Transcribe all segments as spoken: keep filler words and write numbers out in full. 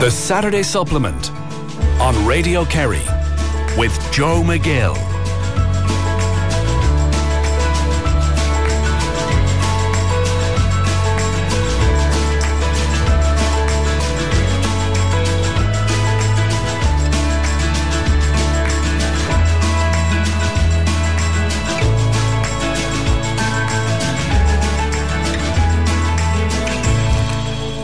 The Saturday Supplement on Radio Kerry with Joe McGill.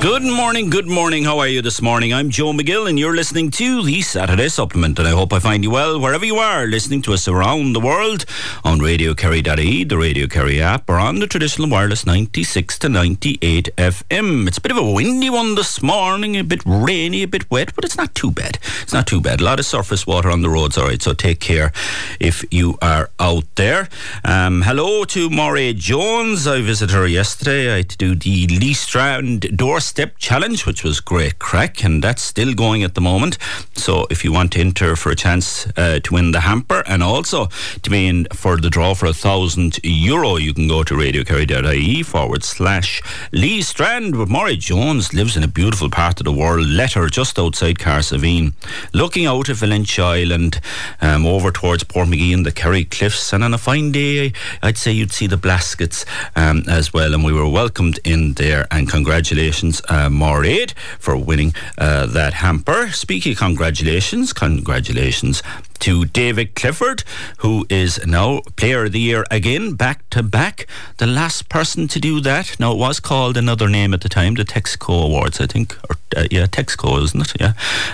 Good morning, good morning. How are you this morning? I'm Joe McGill and you're listening to the Saturday Supplement, and I hope I find you well wherever you are listening to us around the world on radio kerry dot I E, the Radio Kerry app, or on the traditional wireless ninety-six to ninety-eight F M. It's a bit of a windy one this morning, a bit rainy, a bit wet, but it's not too bad. It's not too bad. A lot of surface water on the roads, alright, so take care if you are out there. Um, hello to Maureen Jones. I visited her yesterday. I had to do the Lee Strand doorstep Step Challenge, which was great crack, and that's still going at the moment. So if you want to enter for a chance uh, to win the hamper and also to be in for the draw for a thousand euro, you can go to radio kerry dot I E forward slash Lee Strand. But Maureen Jones lives in a beautiful part of the world. Let her just outside Cahersiveen, looking out at Valentia Island, um, over towards Portmagee and the Kerry Cliffs. And on a fine day, I'd say you'd see the Blaskets um, as well. And we were welcomed in there. And congratulations, Uh, Maureen, for winning uh, that hamper. Speaking of congratulations, congratulations to David Clifford, who is now Player of the Year again, back to back. The last person to do that, now it was called another name at the time, the Texaco Awards, I think, or uh, yeah, Texaco, isn't it? Yeah,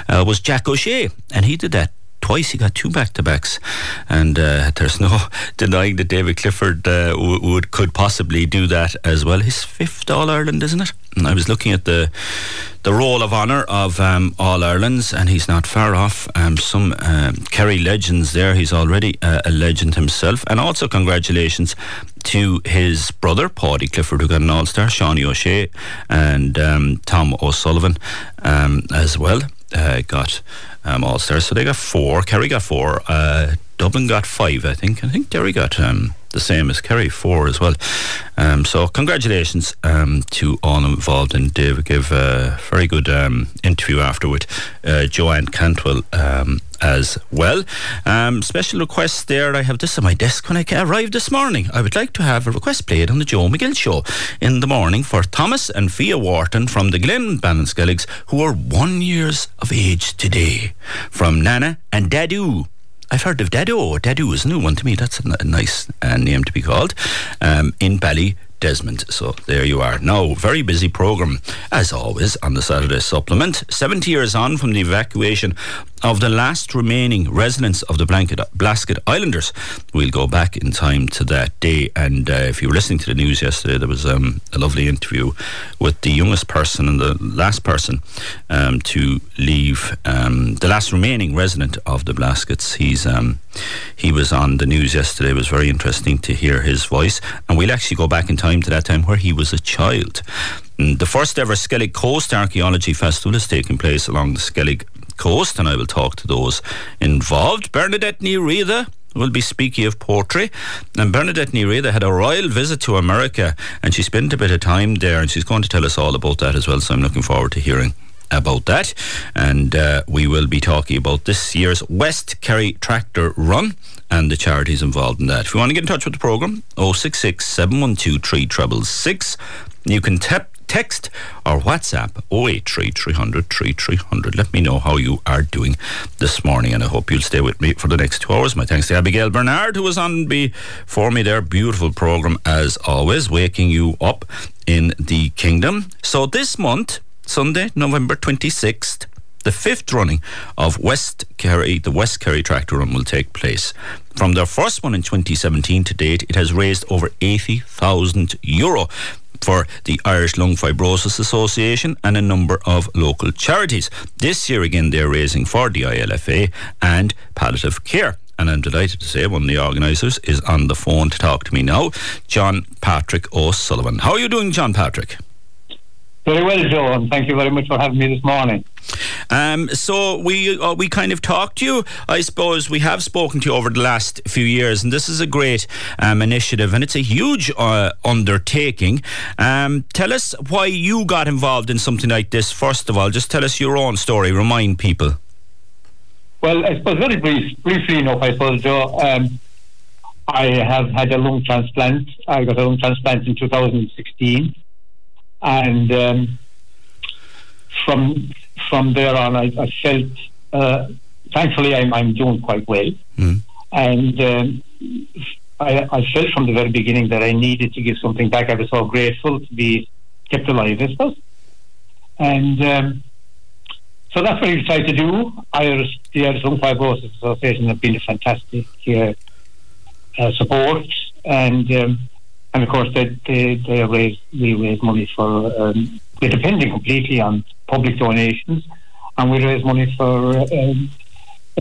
uh, was Jack O'Shea, and he did that twice. He got two back-to-backs, and uh, there's no denying that David Clifford uh, w- would could possibly do that as well. His fifth All-Ireland, isn't it? And I was looking at the the roll of honour of um, All-Irelands, and he's not far off um, some um, Kerry legends there. He's already uh, a legend himself. And also congratulations to his brother Paudie Clifford, who got an All-Star, Sean O'Shea, and um, Tom O'Sullivan um, as well uh, got um, All-Stars. So they got four. Kerry got four, uh, Dublin got five, I think. I think Derry got um, the same as Kerry, four as well. Um, so congratulations um, to all involved. And Dave gave a very good um, interview after with uh, Joanne Cantwell um, as well. Um, special request there. I have this on my desk when I arrived this morning. I would like to have a request played on the Joe McGill Show in the morning for Thomas and Fia Wharton from the Glen Ballinskelligs, who are one years of age today, from Nana and Dadu. I've heard of Dado. Dado is a new one to me. That's a, n- a nice uh, name to be called. Um, in Bally Desmond. So there you are. Now, very busy programme, as always, on the Saturday Supplement. seventy years on from the evacuation of the last remaining residents of the Blanket, Blasket Islanders. We'll go back in time to that day. And uh, if you were listening to the news yesterday, there was um, a lovely interview with the youngest person and the last person um, to leave, um, the last remaining resident of the Blaskets. He's um, he was on the news yesterday. It was very interesting to hear his voice. And we'll actually go back in time to that time where he was a child. And the first ever Skellig Coast Archaeology Festival is taking place along the Skellig Coast, and I will talk to those involved. Bernadette Nereida will be speaking of poetry, and Bernadette Nereida had a royal visit to America, and she spent a bit of time there, and she's going to tell us all about that as well, so I'm looking forward to hearing about that. And uh, we will be talking about this year's West Kerry Tractor Run and the charities involved in that. If you want to get in touch with the programme, oh six six, seven one two, three six six six, you can tap text or WhatsApp oh eight three, three hundred, three three hundred. Let me know how you are doing this morning, and I hope you'll stay with me for the next two hours. My thanks to Abigail Bernard, who was on before me there. Beautiful programme as always, waking you up in the kingdom. So this month, Sunday, November twenty-sixth, the fifth running of West Kerry, the West Kerry Tractor Run, will take place. From their first one in twenty seventeen to date, it has raised over eighty thousand euro for the Irish Lung Fibrosis Association and a number of local charities. This year again, they're raising for the I L F A and palliative care. And I'm delighted to say one of the organisers is on the phone to talk to me now, John Patrick O'Sullivan. How are you doing, John Patrick? Very well, Joe, and thank you very much for having me this morning. Um, so we uh, we kind of talked to you, I suppose. We have spoken to you over the last few years, and this is a great um, initiative, and it's a huge uh, undertaking. Um, tell us why you got involved in something like this, first of all. Just tell us your own story, remind people. Well, I suppose very brief, briefly enough, I suppose, Joe. Um, I have had a lung transplant. I got a lung transplant in two thousand sixteen. And um, from from there on, I, I felt. Uh, thankfully, I'm I'm doing quite well, mm. and um, I, I felt from the very beginning that I needed to give something back. I was so grateful to be kept alive, I suppose. And um, so that's what we tried to do. Irish, the Irish Lung Fibrosis Association have been a fantastic uh, uh, support, and. Um, And of course, they, they, they raise, we raise money for, um, we're depending completely on public donations, and we raise money for um,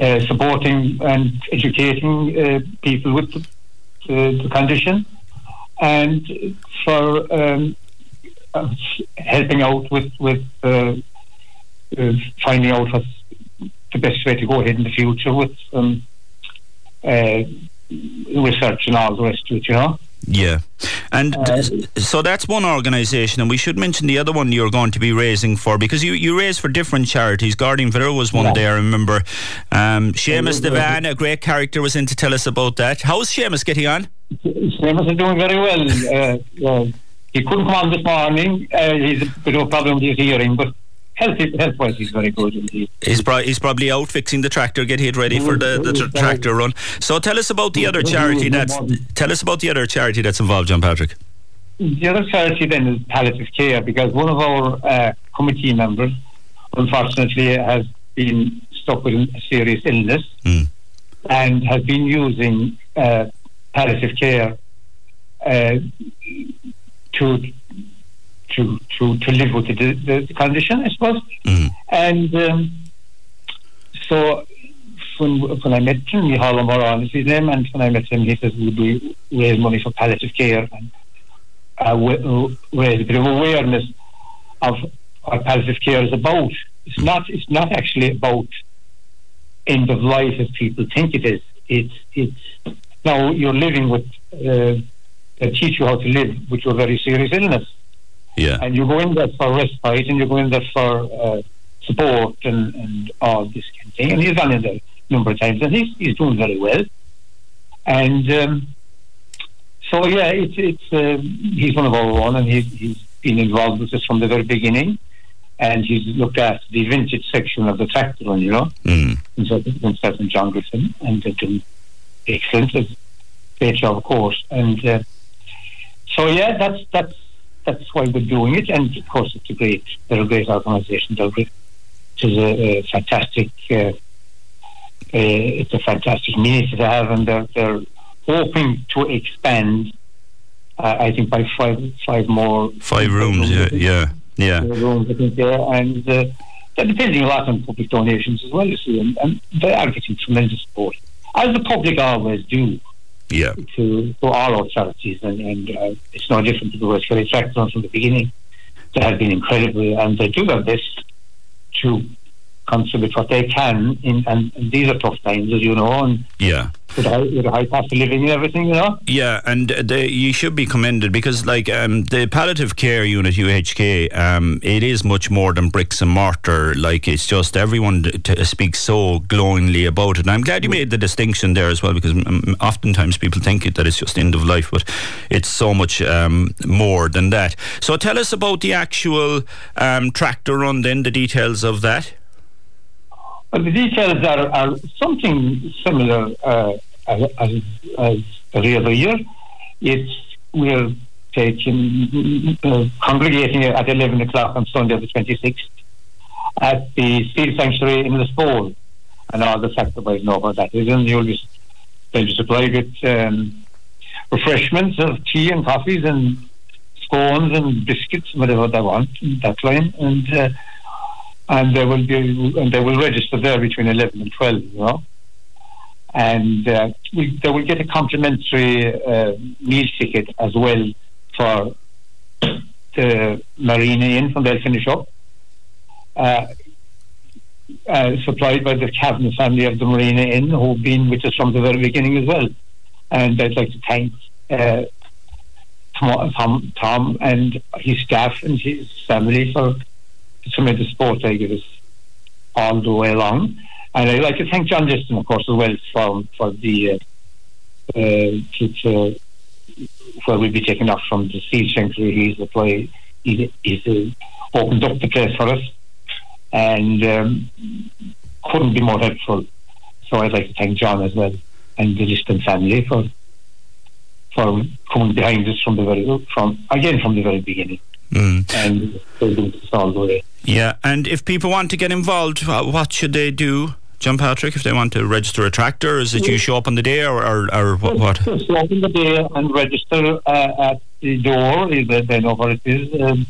uh, supporting and educating uh, people with the, uh, the condition, and for um, uh, helping out with, with uh, uh, finding out what's the best way to go ahead in the future with um, uh, research and all the rest of it, you know. Yeah, and uh, so that's one organisation, and we should mention the other one you're going to be raising for, because you, you raise for different charities. Guardian Vera was one yeah. day, I remember. Um, Seamus Devan, a great character, was in to tell us about that. How's Seamus getting on? Seamus is doing very well. uh, uh, he couldn't come on this morning. Uh, he's a bit of a problem with his hearing, but health-wise, he's very good indeed. He's, pro- he's probably out fixing the tractor, get it ready for the, the tra- tractor run. So tell us about the other charity that's tell us about the other charity that's involved, John Patrick. The other charity then is palliative care, because one of our uh, committee members, unfortunately, has been stuck with a serious illness mm. and has been using uh, palliative care uh, to. To, to, to live with the, the, the condition, I suppose. Mm-hmm. And um, so when, when I met him, Michal Moran is his name, and when I met him, he says, would we raise money for palliative care and uh, w- raise a bit of awareness of what palliative care is about. It's mm-hmm. not It's not actually about end of life as people think it is. It's, it's now you're living with, uh, they teach you how to live with your very serious illness. Yeah. And you go in there for respite, and you go in there for uh, support and, and all this kind of thing. And he's gone in there a number of times, and he's, he's doing very well. And um, so, yeah, it's it's um, he's one of our own, and he's, he's been involved with us from the very beginning. And he's looked after the vintage section of the tractor run, you know, mm. and so himself and John Griffin, and they've done excellent, great job, of course. And uh, so, yeah, that's that's. That's why we're doing it, and of course, it's a great. They're a great organisation. They're great. It is a, a fantastic. Uh, uh, it's a fantastic ministry to have, and they're, they're hoping to expand. Uh, I think by five, five more. Five rooms, yeah, yeah, yeah. Rooms, I think, there, and uh, they're depending a lot on public donations as well. You see, and, and they are getting tremendous support, as the public always do. Yeah. To, to all our charities, and, and uh, it's no different to the West Kerry Tractor from the beginning. They have been incredible, and they do their best to contribute what they can. In, and, and these are tough times, as you know. And yeah. With a high cost of living and everything, you know? Yeah, and they, you should be commended, because, like, um, the palliative care unit, U H K, um, it is much more than bricks and mortar. Like, it's just everyone t- t- speaks so glowingly about it. And I'm glad you made the distinction there as well, because um, oftentimes people think it, that it's just end of life, but it's so much um, more than that. So tell us about the actual um, tractor run, then, the details of that. Well, the details are, are something similar uh, as, as, as every other year. It's we're taking uh, congregating at eleven o'clock on Sunday the twenty-sixth at the Steel Sanctuary in the Spall, and all the factories know what that is. And you'll just they'll just supply with um, refreshments of tea and coffees and scones and biscuits, whatever they want in that line, and. Uh, And they will be, and they will register there between eleven and twelve, you know. And uh, we, they will get a complimentary uh, meal ticket as well for to Marina Inn when they'll finish up, uh, uh, supplied by the Cavan family of the Marina Inn, who've been with us from the very beginning as well. And I'd like to thank uh, Tom, Tom and his staff and his family for the tremendous support they give us all the way along. And I'd like to thank John Liston, of course, as well, for, for the uh, uh, to, uh, where we'll be taking off from the Sea Sanctuary. He's the play, he, he's uh, opened up the place for us, and um, couldn't be more helpful. So I'd like to thank John as well and the Liston family for for coming behind us from the very from again from the very beginning. Mm. And it's all the way. Yeah, and if people want to get involved, what should they do, John Patrick? If they want to register a tractor, is it you show up on the day, or or, or what? Just show up on the day and register uh, at the door. They know where it is. Um,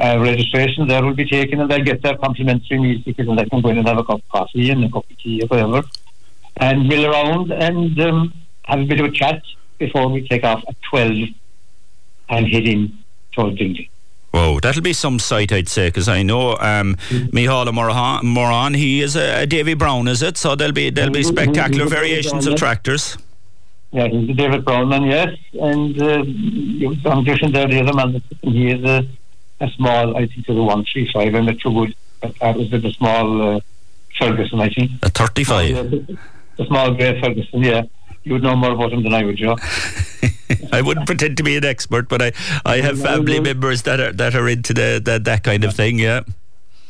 uh, registration there will be taken, and they'll get their complimentary meal ticket, and they can go in and have a cup of coffee and a cup of tea or whatever, and mill around and um, have a bit of a chat before we take off at twelve and head in towards Dundee. Whoa, that'll be some sight, I'd say, because I know um, Micheál Moran, he is a, a Davy Brown, is it? So there'll be there'll be spectacular variations of tractors. Yeah, he's a David Brown man, yes. And uh, I'm guessing there the other man, he is a, a small, I think it was a one thirty-five, I'm not too good. That was a small uh, Ferguson, I think. A thirty-five? A, a small grey Ferguson, yeah. You would know more about him than I would, Joe. I wouldn't pretend to be an expert, but I, I have family members that are that are into the, the, that kind of thing, yeah.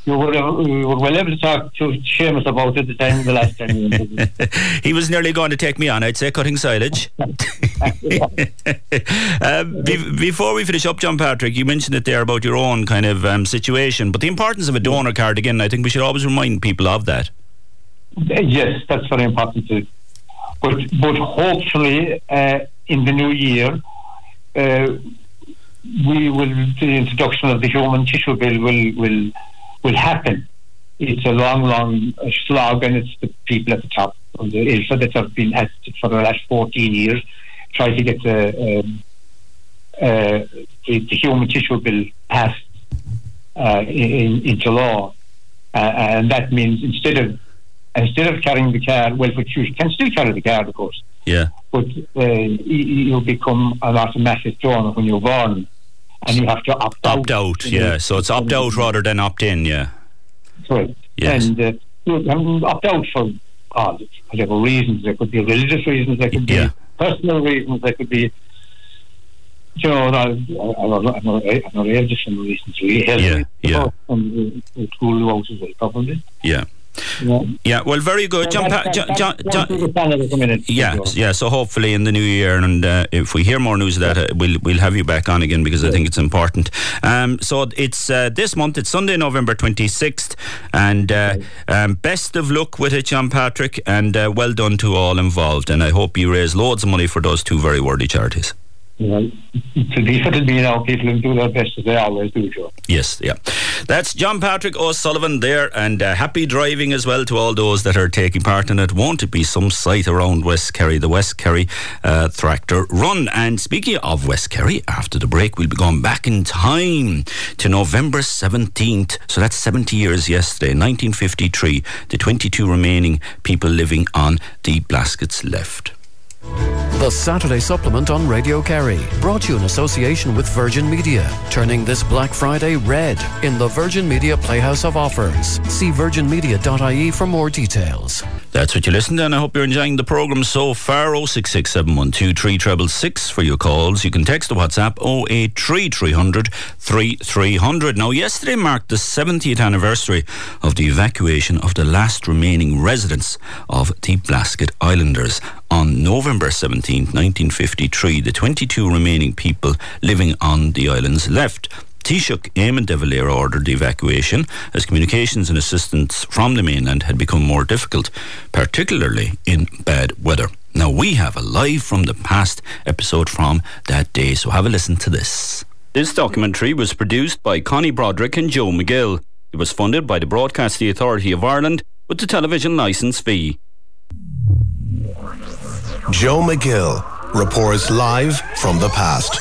You were, you were well able to talk to Seamus about it the time the last time. He was nearly going to take me on, I'd say, cutting silage. um, be, before we finish up, John Patrick, you mentioned it there about your own kind of um, situation, but the importance of a donor card, again, I think we should always remind people of that. Yes, that's very important too. But, but hopefully uh, in the new year uh, we will the introduction of the human tissue bill will, will will happen. It's a long long slog, and it's the people at the top of the I L F A that have been at it for the last fourteen years trying to get the, um, uh, the, the human tissue bill passed uh, in, into law, uh, and that means instead of Instead of carrying the card, well, but you can still carry the card, of course. Yeah. But uh, you become an automatic donor when you're born, and you have to opt out. Opt out, yeah. So it's opt out rather than opt in, yeah. Correct. Yes. And uh, you can opt out for oh, whatever reasons. There could be religious reasons, there could be yeah. personal reasons, there could be, you know, I'm not aware of different reasons, really. Yeah. Yeah. And the school out as well, probably. Yeah. Yeah. yeah, well, very good. John pa- John, John, John, yeah, yeah. So hopefully in the new year, and uh, if we hear more news of that, uh, we'll we'll have you back on again, because I think it's important. Um, so it's uh, this month. It's Sunday, November twenty sixth, and uh, um, best of luck with it, John Patrick, and uh, well done to all involved. And I hope you raise loads of money for those two very worthy charities. Well, to be fair to me now, people who do their best as they always do, Joe. Yes, yeah. That's John Patrick O'Sullivan there, and uh, happy driving as well to all those that are taking part in it. Won't it be some sight around West Kerry, the West Kerry uh, Tractor Run? And speaking of West Kerry, after the break, we'll be going back in time to November seventeenth. So that's seventy years yesterday, nineteen fifty-three. The twenty-two remaining people living on the Blaskets left. The Saturday Supplement on Radio Kerry, brought to you in association with Virgin Media, turning this Black Friday red in the Virgin Media Playhouse of Offers. See virgin media dot I E for more details. That's what you listened to, and I hope you're enjoying the programme so far. oh six six seven one two three six six for your calls. You can text or WhatsApp oh eight three three hundred three three hundred. Now, yesterday marked the seventieth anniversary of the evacuation of the last remaining residents of the Blasket Islanders. On November seventeenth, nineteen fifty-three, the twenty-two remaining people living on the islands left. Taoiseach Éamon de Valera ordered the evacuation as communications and assistance from the mainland had become more difficult, particularly in bad weather. Now, we have a live from the past episode from that day, so have a listen to this. This documentary was produced by Connie Broderick and Joe McGill. It was funded by the Broadcasting Authority of Ireland with the television licence fee. Joe McGill reports live from the past.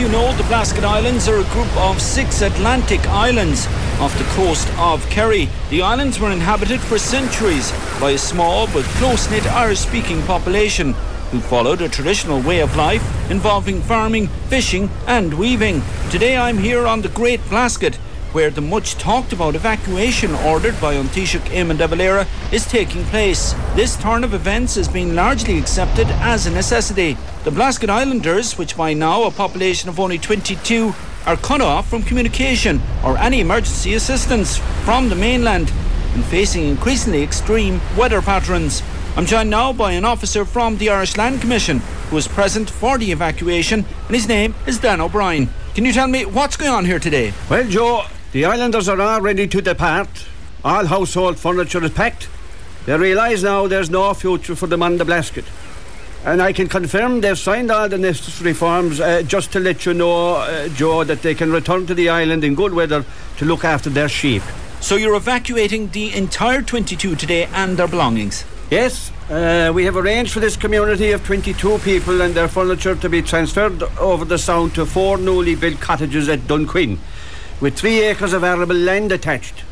you know, the Blasket Islands are a group of six Atlantic islands off the coast of Kerry. The islands were inhabited for centuries by a small but close-knit Irish-speaking population who followed a traditional way of life involving farming, fishing and weaving. Today I'm here on the Great Blasket, where the much talked about evacuation ordered by Taoiseach Éamon de Valera is taking place. This turn of events has been largely accepted as a necessity. The Blasket Islanders, which by now a population of only twenty-two, are cut off from communication or any emergency assistance from the mainland and facing increasingly extreme weather patterns. I'm joined now by an officer from the Irish Land Commission who is present for the evacuation, and his name is Dan O'Brien. Can you tell me what's going on here today? Well, Joe, the islanders are all ready to depart. All household furniture is packed. They realise now there's no future for them on the Blasket. And I can confirm they've signed all the necessary forms, uh, just to let you know, uh, Joe, that they can return to the island in good weather to look after their sheep. So you're evacuating the entire twenty-two today and their belongings? Yes, uh, we have arranged for this community of twenty-two people and their furniture to be transferred over the sound to four newly built cottages at Dunquin, with three acres of arable land attached.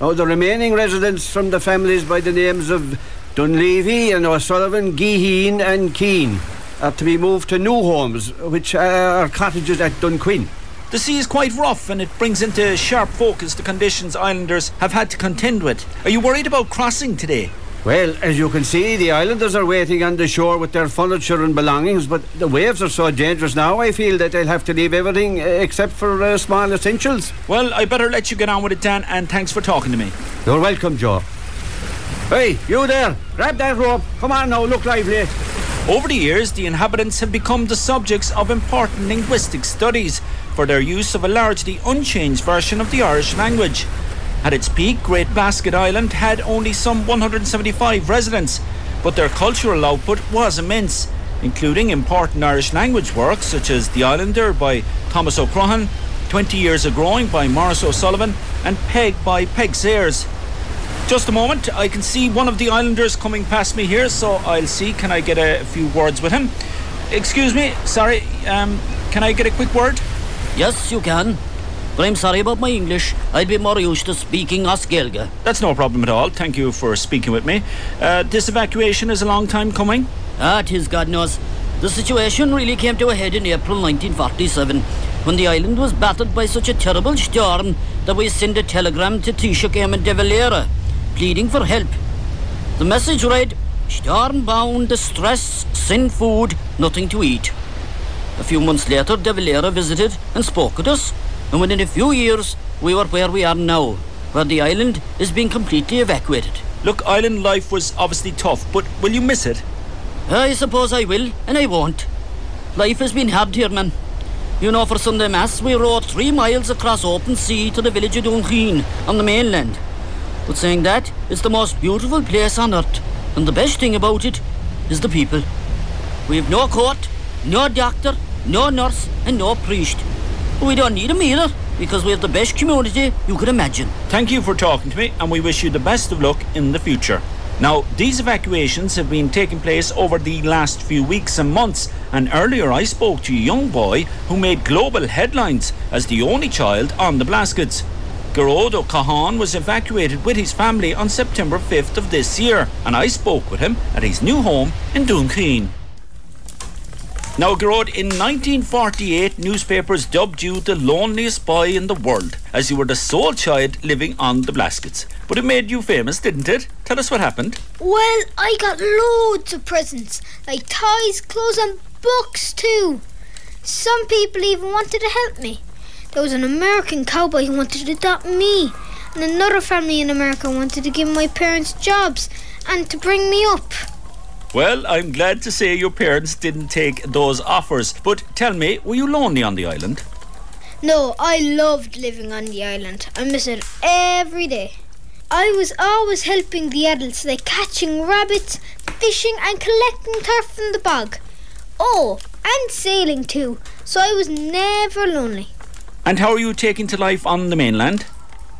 Now, the remaining residents from the families by the names of Dunleavy and O'Sullivan, Geeheen and Keane are to be moved to new homes, which are cottages at Dunquin. The sea is quite rough and it brings into sharp focus the conditions islanders have had to contend with. Are you worried about crossing today? Well, as you can see, the islanders are waiting on the shore with their furniture and belongings, but the waves are so dangerous now, I feel that they'll have to leave everything except for uh, small essentials. Well, I better let you get on with it, Dan, and thanks for talking to me. You're welcome, Joe. Hey, you there, grab that rope. Come on now, look lively. Over the years, the inhabitants have become the subjects of important linguistic studies for their use of a largely unchanged version of the Irish language. At its peak, Great Blasket Island had only some one hundred seventy-five residents, but their cultural output was immense, including important Irish language works such as The Islander by Thomas Ó Criomhthain, twenty years of Growing by Muiris Ó Súilleabháin and Peg by Peg Sayers. Just a moment, I can see one of the islanders coming past me here, so I'll see, can I get a few words with him? Excuse me, sorry, um, can I get a quick word? Yes, you can. But I'm sorry about my English. I'd be more used to speaking Oskelga. That's no problem at all. Thank you for speaking with me. Uh, this evacuation is a long time coming? Ah, tis, God knows. The situation really came to a head in April nineteen forty-seven, when the island was battered by such a terrible storm that we sent a telegram to Taoiseach Éamon de Valera, pleading for help. The message read, storm-bound, distress, sin food, nothing to eat. A few months later, de Valera visited and spoke with us, and within a few years, we were where we are now, where the island is being completely evacuated. Look, island life was obviously tough, but will you miss it? I suppose I will, and I won't. Life has been hard here, man. You know, for Sunday Mass, we rode three miles across open sea to the village of Dunquin on the mainland. But saying that, it's the most beautiful place on earth, and the best thing about it is the people. We have no court, no doctor, no nurse, and no priest. We don't need them either, because we have the best community you could imagine. Thank you for talking to me, and we wish you the best of luck in the future. Now, these evacuations have been taking place over the last few weeks and months, and earlier I spoke to a young boy who made global headlines as the only child on the Blaskets. Gearóid Cheaist was evacuated with his family on September fifth of this year, and I spoke with him at his new home in Dunquin. Now, Gearóid, in nineteen forty-eight, newspapers dubbed you the loneliest boy in the world, as you were the sole child living on the Blaskets. But it made you famous, didn't it? Tell us what happened. Well, I got loads of presents, like toys, clothes and books too. Some people even wanted to help me. There was an American cowboy who wanted to adopt me, and another family in America wanted to give my parents jobs and to bring me up. Well, I'm glad to say your parents didn't take those offers. But tell me, were you lonely on the island? No, I loved living on the island. I miss it every day. I was always helping the adults, like catching rabbits, fishing and collecting turf from the bog. Oh, and sailing too, so I was never lonely. And how are you taking to life on the mainland?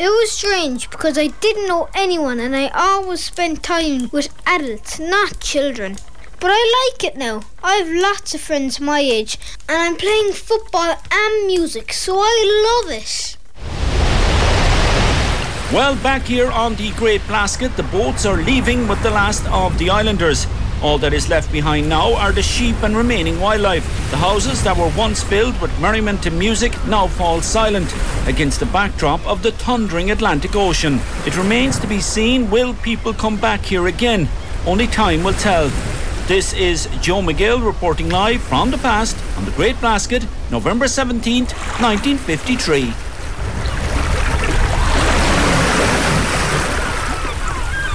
It was strange because I didn't know anyone and I always spent time with adults, not children. but I like it now. I have lots of friends my age and I'm playing football and music, so I love it. Well, back here on the Great Blasket, the boats are leaving with the last of the islanders. All that is left behind now are the sheep and remaining wildlife. The houses that were once filled with merriment and music now fall silent against the backdrop of the thundering Atlantic Ocean. It remains to be seen, will people come back here again? Only time will tell. This is Joe McGill reporting live from the past on the Great Blasket, November seventeenth, nineteen fifty-three.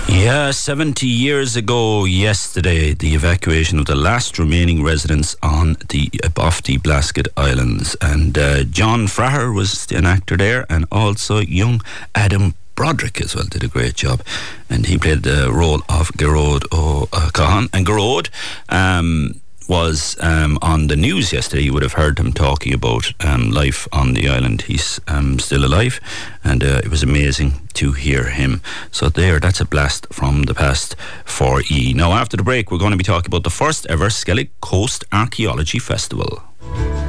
Yeah, seventy years ago yesterday, the evacuation of the last remaining residents on the off the Blasket Islands. And uh, John Fraher was an actor there, and also young Adam Broderick as well did a great job. And he played the role of Gearóid Ó Súilleabháin. And Gearóid um, was um, on the news yesterday. You would have heard him talking about um, life on the island. He's um, still alive, and uh, it was amazing to hear him. So there, that's a blast from the past for E. Now after the break, we're going to be talking about the first ever Skellig Coast Archaeology Festival.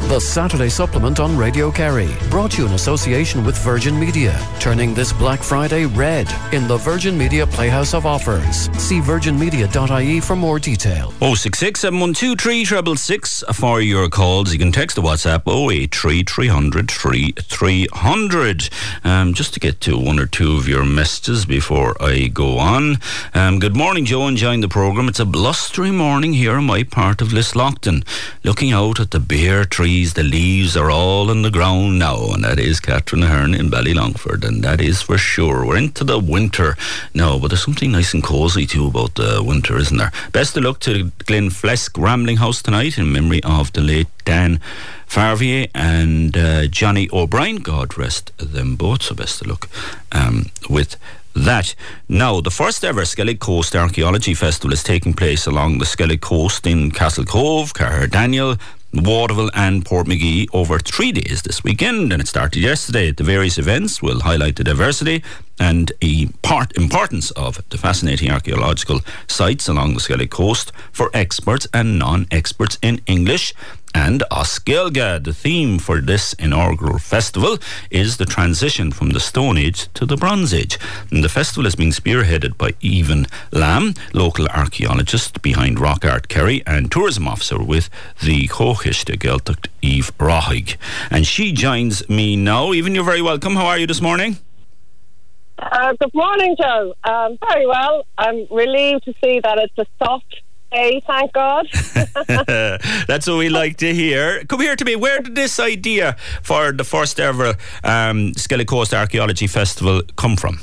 The Saturday Supplement on Radio Kerry, brought to you in association with Virgin Media, turning this Black Friday red in the Virgin Media Playhouse of Offers. See virgin media dot I E for more detail. oh six six, seven one two, three six six six for your calls. You can text the WhatsApp oh eight three, three hundred, three three hundred. Um, just to get to one or two of your messages before I go on. Um, good morning, Joe, enjoying the programme. It's a blustery morning here in my part of Lislochton. Looking out at the bare trees, the leaves are all on the ground now, and that is Catherine Ahern in Ballylongford, and that is for sure. We're into the winter now, but there's something nice and cosy too about the winter, isn't there? Best of luck to Glenflesk Rambling House tonight in memory of the late Dan Farvier and uh, Johnny O'Brien. God rest them both, so best of luck um, with that. Now, the first ever Skellig Coast Archaeology Festival is taking place along the Skellig Coast in Castle Cove, Caherdaniel, Waterville and Portmagee over three days this weekend, and it started yesterday. The various events will highlight the diversity and part importance of the fascinating archaeological sites along the Skellig Coast for experts and non-experts in English and Oskeilga. The theme for this inaugural festival is the transition from the Stone Age to the Bronze Age. And the festival is being spearheaded by Evan Lam, local archaeologist behind Rock Art Kerry and tourism officer with the Chomhtheoichte Gaeltacht Oíche Ráithig. And she joins me now. Evan, you're very welcome. How are you this morning? Uh, good morning, Joe. Um, very well. I'm relieved to see that it's a soft day, thank God. That's what we like to hear. Come here to me. Where did this idea for the first ever um, Skellig Coast Archaeology Festival come from?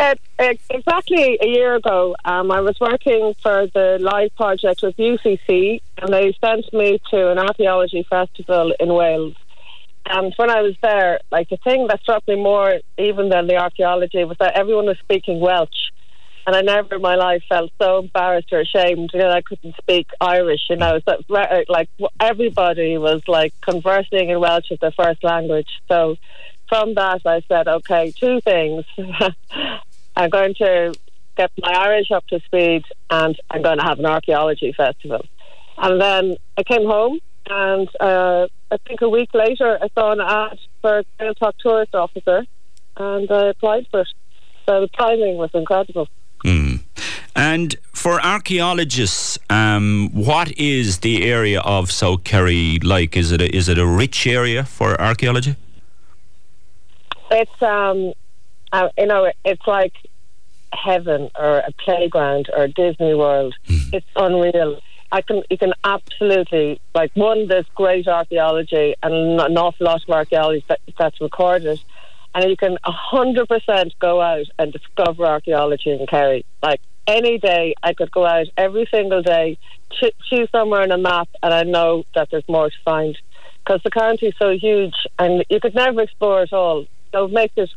It, it, exactly a year ago, um, I was working for the live project with U C C, and they sent me to an archaeology festival in Wales. And when I was there, like, the thing that struck me more even than the archaeology was that everyone was speaking Welsh. And I never in my life felt so embarrassed or ashamed that I couldn't speak Irish, you know. So, like, everybody was, like, conversing in Welsh as their first language. So from that, I said, okay, two things. I'm going to get my Irish up to speed and I'm going to have an archaeology festival. And then I came home and... Uh, I think a week later I saw an ad for a Gaeltacht tourist officer and I applied for it. So the timing was incredible. Mm. And for archaeologists, um, what is the area of South Kerry like? Is it a, is it a rich area for archaeology? It's, um, uh, you know, it's like heaven or a playground or Disney World. Mm. It's unreal. I can, you can absolutely, like, one, there's great archaeology and an awful lot of archaeology that, that's recorded, and you can one hundred percent go out and discover archaeology in Kerry. Like, any day, I could go out every single day, ch- choose somewhere on a map, and I know that there's more to find, because the county's so huge, and you could never explore it all, so it makes it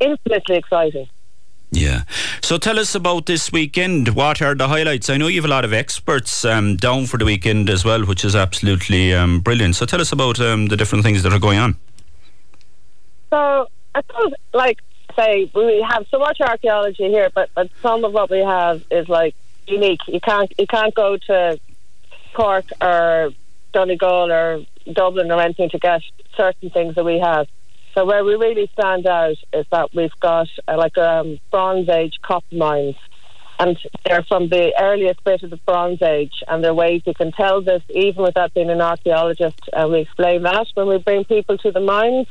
infinitely exciting. Yeah. So tell us about this weekend. What are the highlights? I know you have a lot of experts um, down for the weekend as well, which is absolutely um, brilliant. So tell us about um, the different things that are going on. So I suppose, like, say, we have so much archaeology here, but, but some of what we have is, like, unique. You can't you can't go to Cork or Donegal or Dublin or anything to get certain things that we have. So where we really stand out is that we've got uh, like um, Bronze Age copper mines, and they're from the earliest bit of the Bronze Age, and their ways you can tell this even without being an archaeologist. Uh, we explain that when we bring people to the mines.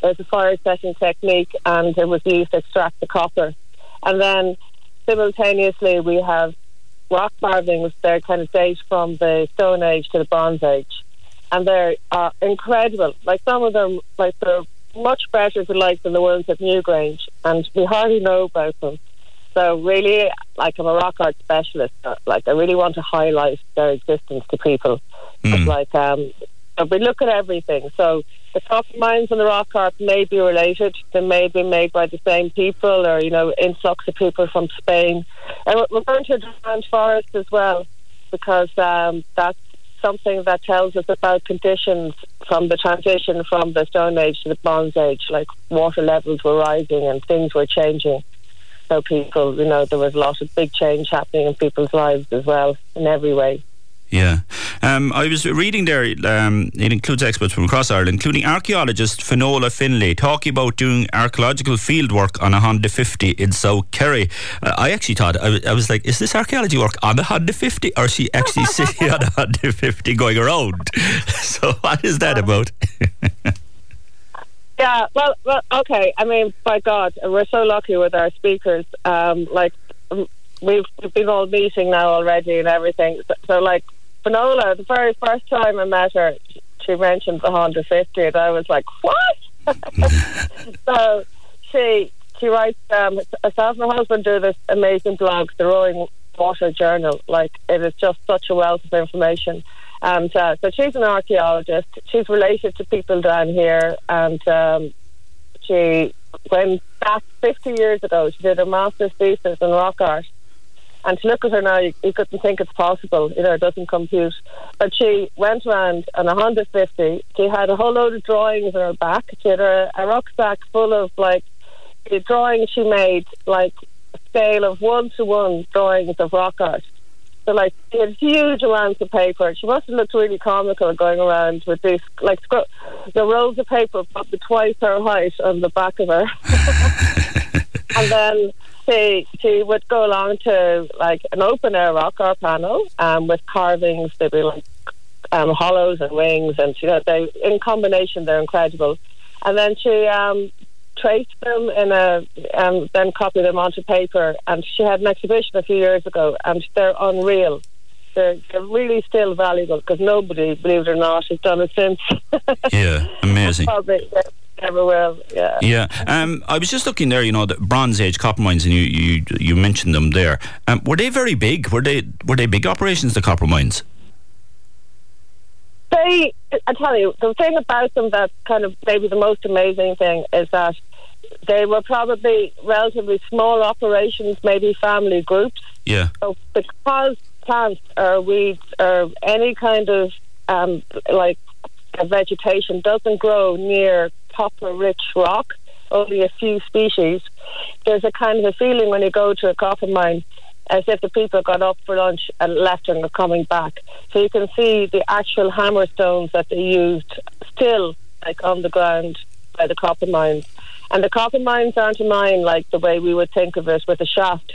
There's a fire setting technique, and it was used to extract the copper. And then simultaneously we have rock carvings. They kind of date from the Stone Age to the Bronze Age, and they are incredible. Like some of them, like they're much better, if you like, than the ones at Newgrange, and we hardly know about them. So really, like, I'm a rock art specialist. Like, I really want to highlight their existence to people. Mm. Like, um, we look at everything. So the copper mines and the rock art may be related. They may be made by the same people, or, you know, influx of people from Spain. And we're going to the Grand Forest as well, because um, that's something that tells us about conditions from the transition from the Stone Age to the Bronze Age. Like, water levels were rising and things were changing. So people, you know, there was a lot of big change happening in people's lives as well, in every way. Yeah. Um, I was reading there, um, it includes experts from across Ireland, including archaeologist Finola Finlay, talking about doing archaeological field work on a Honda fifty in South Kerry. Uh, I actually thought, I, w- I was like, is this archaeology work on a Honda fifty? Or is she actually sitting on a Honda fifty going around? So what is that about? Yeah, well, well, okay. I mean, by God, we're so lucky with our speakers. Um, like, we've been all meeting now already and everything. So, so like, Finola, the very first time I met her, she mentioned the Honda fifty, and I was like, what? So she she writes, um, herself and her husband do this amazing blog, the Roaring Water Journal. Like, it is just such a wealth of information. And uh, so she's an archaeologist. She's related to people down here, and um, she, when back fifty years ago, she did her master's thesis in rock art. And to look at her now, you, you couldn't think it's possible. You know, it doesn't compute. But she went around on a Honda fifty. She had a whole load of drawings in her back. She had a, a rucksack full of, like, the drawings she made, like, a scale of one-to-one drawings of rock art. So, like, she had huge amounts of paper. She must have looked really comical going around with these, like, the rolls of paper up to twice her height on the back of her. And then she, she would go along to, like, an open-air rock art panel um, with carvings. They'd be, like, um, hollows and wings. And, you know, they, in combination, they're incredible. And then she um, traced them in a, and um, then copied them onto paper. And she had an exhibition a few years ago, and they're unreal. They're, they're really still valuable, because nobody, believe it or not, has done it since. Yeah, amazing. Probably, yeah. Never will, yeah. Yeah. Um, I was just looking there, you know, the Bronze Age copper mines, and you, you, you mentioned them there. Um, were they very big? Were they were they big operations, the copper mines? They, I tell you, the thing about them that's kind of maybe the most amazing thing is that they were probably relatively small operations, maybe family groups. Yeah. So because plants or weeds or any kind of, um, like, vegetation doesn't grow near copper-rich rock, only a few species, there's a kind of a feeling when you go to a copper mine as if the people got up for lunch and left and are coming back. So you can see the actual hammerstones that they used still, like, on the ground by the copper mines. And the copper mines aren't a mine like the way we would think of it with a shaft.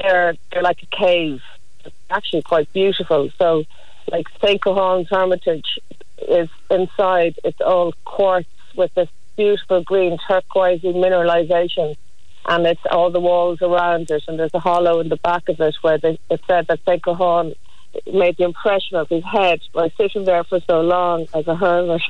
They're, they're like a cave. It's actually quite beautiful. So, like, Saint Cahorn's Hermitage is inside. It's all quartz with this beautiful green turquoisey mineralization, and it's all the walls around it, and there's a hollow in the back of it where they, it said that Saint Cahorn made the impression of his head by sitting there for so long as a hermit.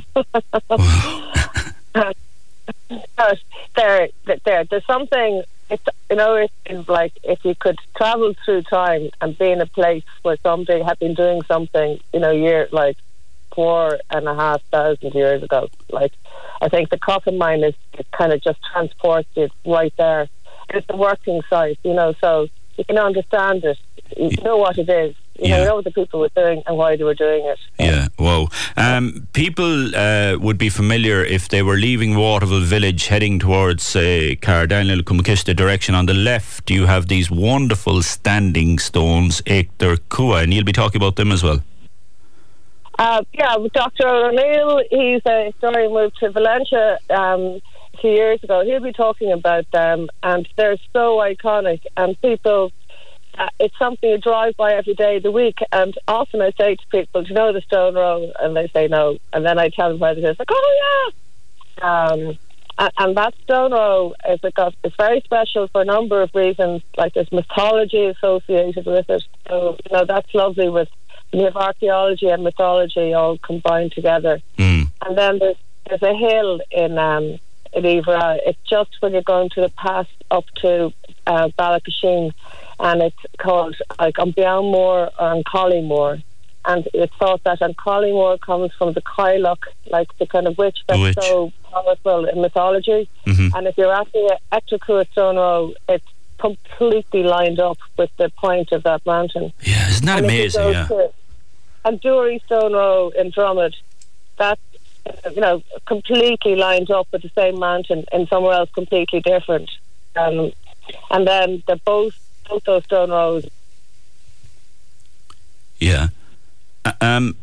there, there, there's something. It's, you know, it's like if you could travel through time and be in a place where somebody had been doing something, you know, year like four and a half thousand years ago. Like, I think the copper mine is kind of just transported right there. It's the working site, you know, so you can understand it. You know what it is. You, yeah. know, you know what the people were doing and why they were doing it. Yeah, whoa. Um, people uh, would be familiar if they were leaving Waterville village heading towards uh, Cardanil Kumkista direction. On the left you have these wonderful standing stones, Eightercua, and you'll be talking about them as well. Uh, yeah, Doctor O'Neill, he's a historian, moved to Valentia um, a few years ago. He'll be talking about them, and they're so iconic, and people, uh, it's something you drive by every day of the week, and often I say to people, do you know the stone road? And they say no, and then I tell them where it is, like, oh yeah! Um, and, and that stone row is because it's very special for a number of reasons, like there's mythology associated with it, so you know, that's lovely with you have archaeology and mythology all combined together. Mm. And then there's, there's a hill in um, in Évora. It's just when you're going to the pass up to uh, Ballacashin, and it's called like Ambian Moor or Ancolly Moor. And it's thought that Ancolly Moor comes from the Coiluch, like the kind of witch that's witch. so powerful in mythology. Mm-hmm. And if you're at the Eightercua Stone Row, it's completely lined up with the point of that mountain. Yeah, isn't that and amazing? Yeah. And Douri Stone Row in Drummond, that's, you know, completely lined up with the same mountain and somewhere else completely different. Um, and then they're both, both those stone rows. Yeah. Uh, um,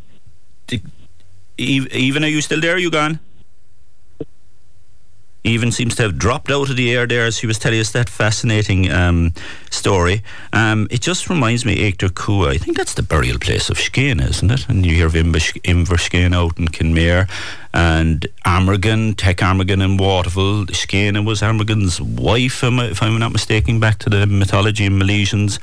Even, are you still there? Are you gone? Even seems to have dropped out of the air there as she was telling us that fascinating um, story. Um, it just reminds me, Eightercua, I think that's the burial place of Scéine, isn't it? And you hear of Inverschcéine out in Kinmare, and Amergan, Tech Amergan in Waterville. Scéine was Amergan's wife, if I'm not mistaken, back to the mythology and Milesians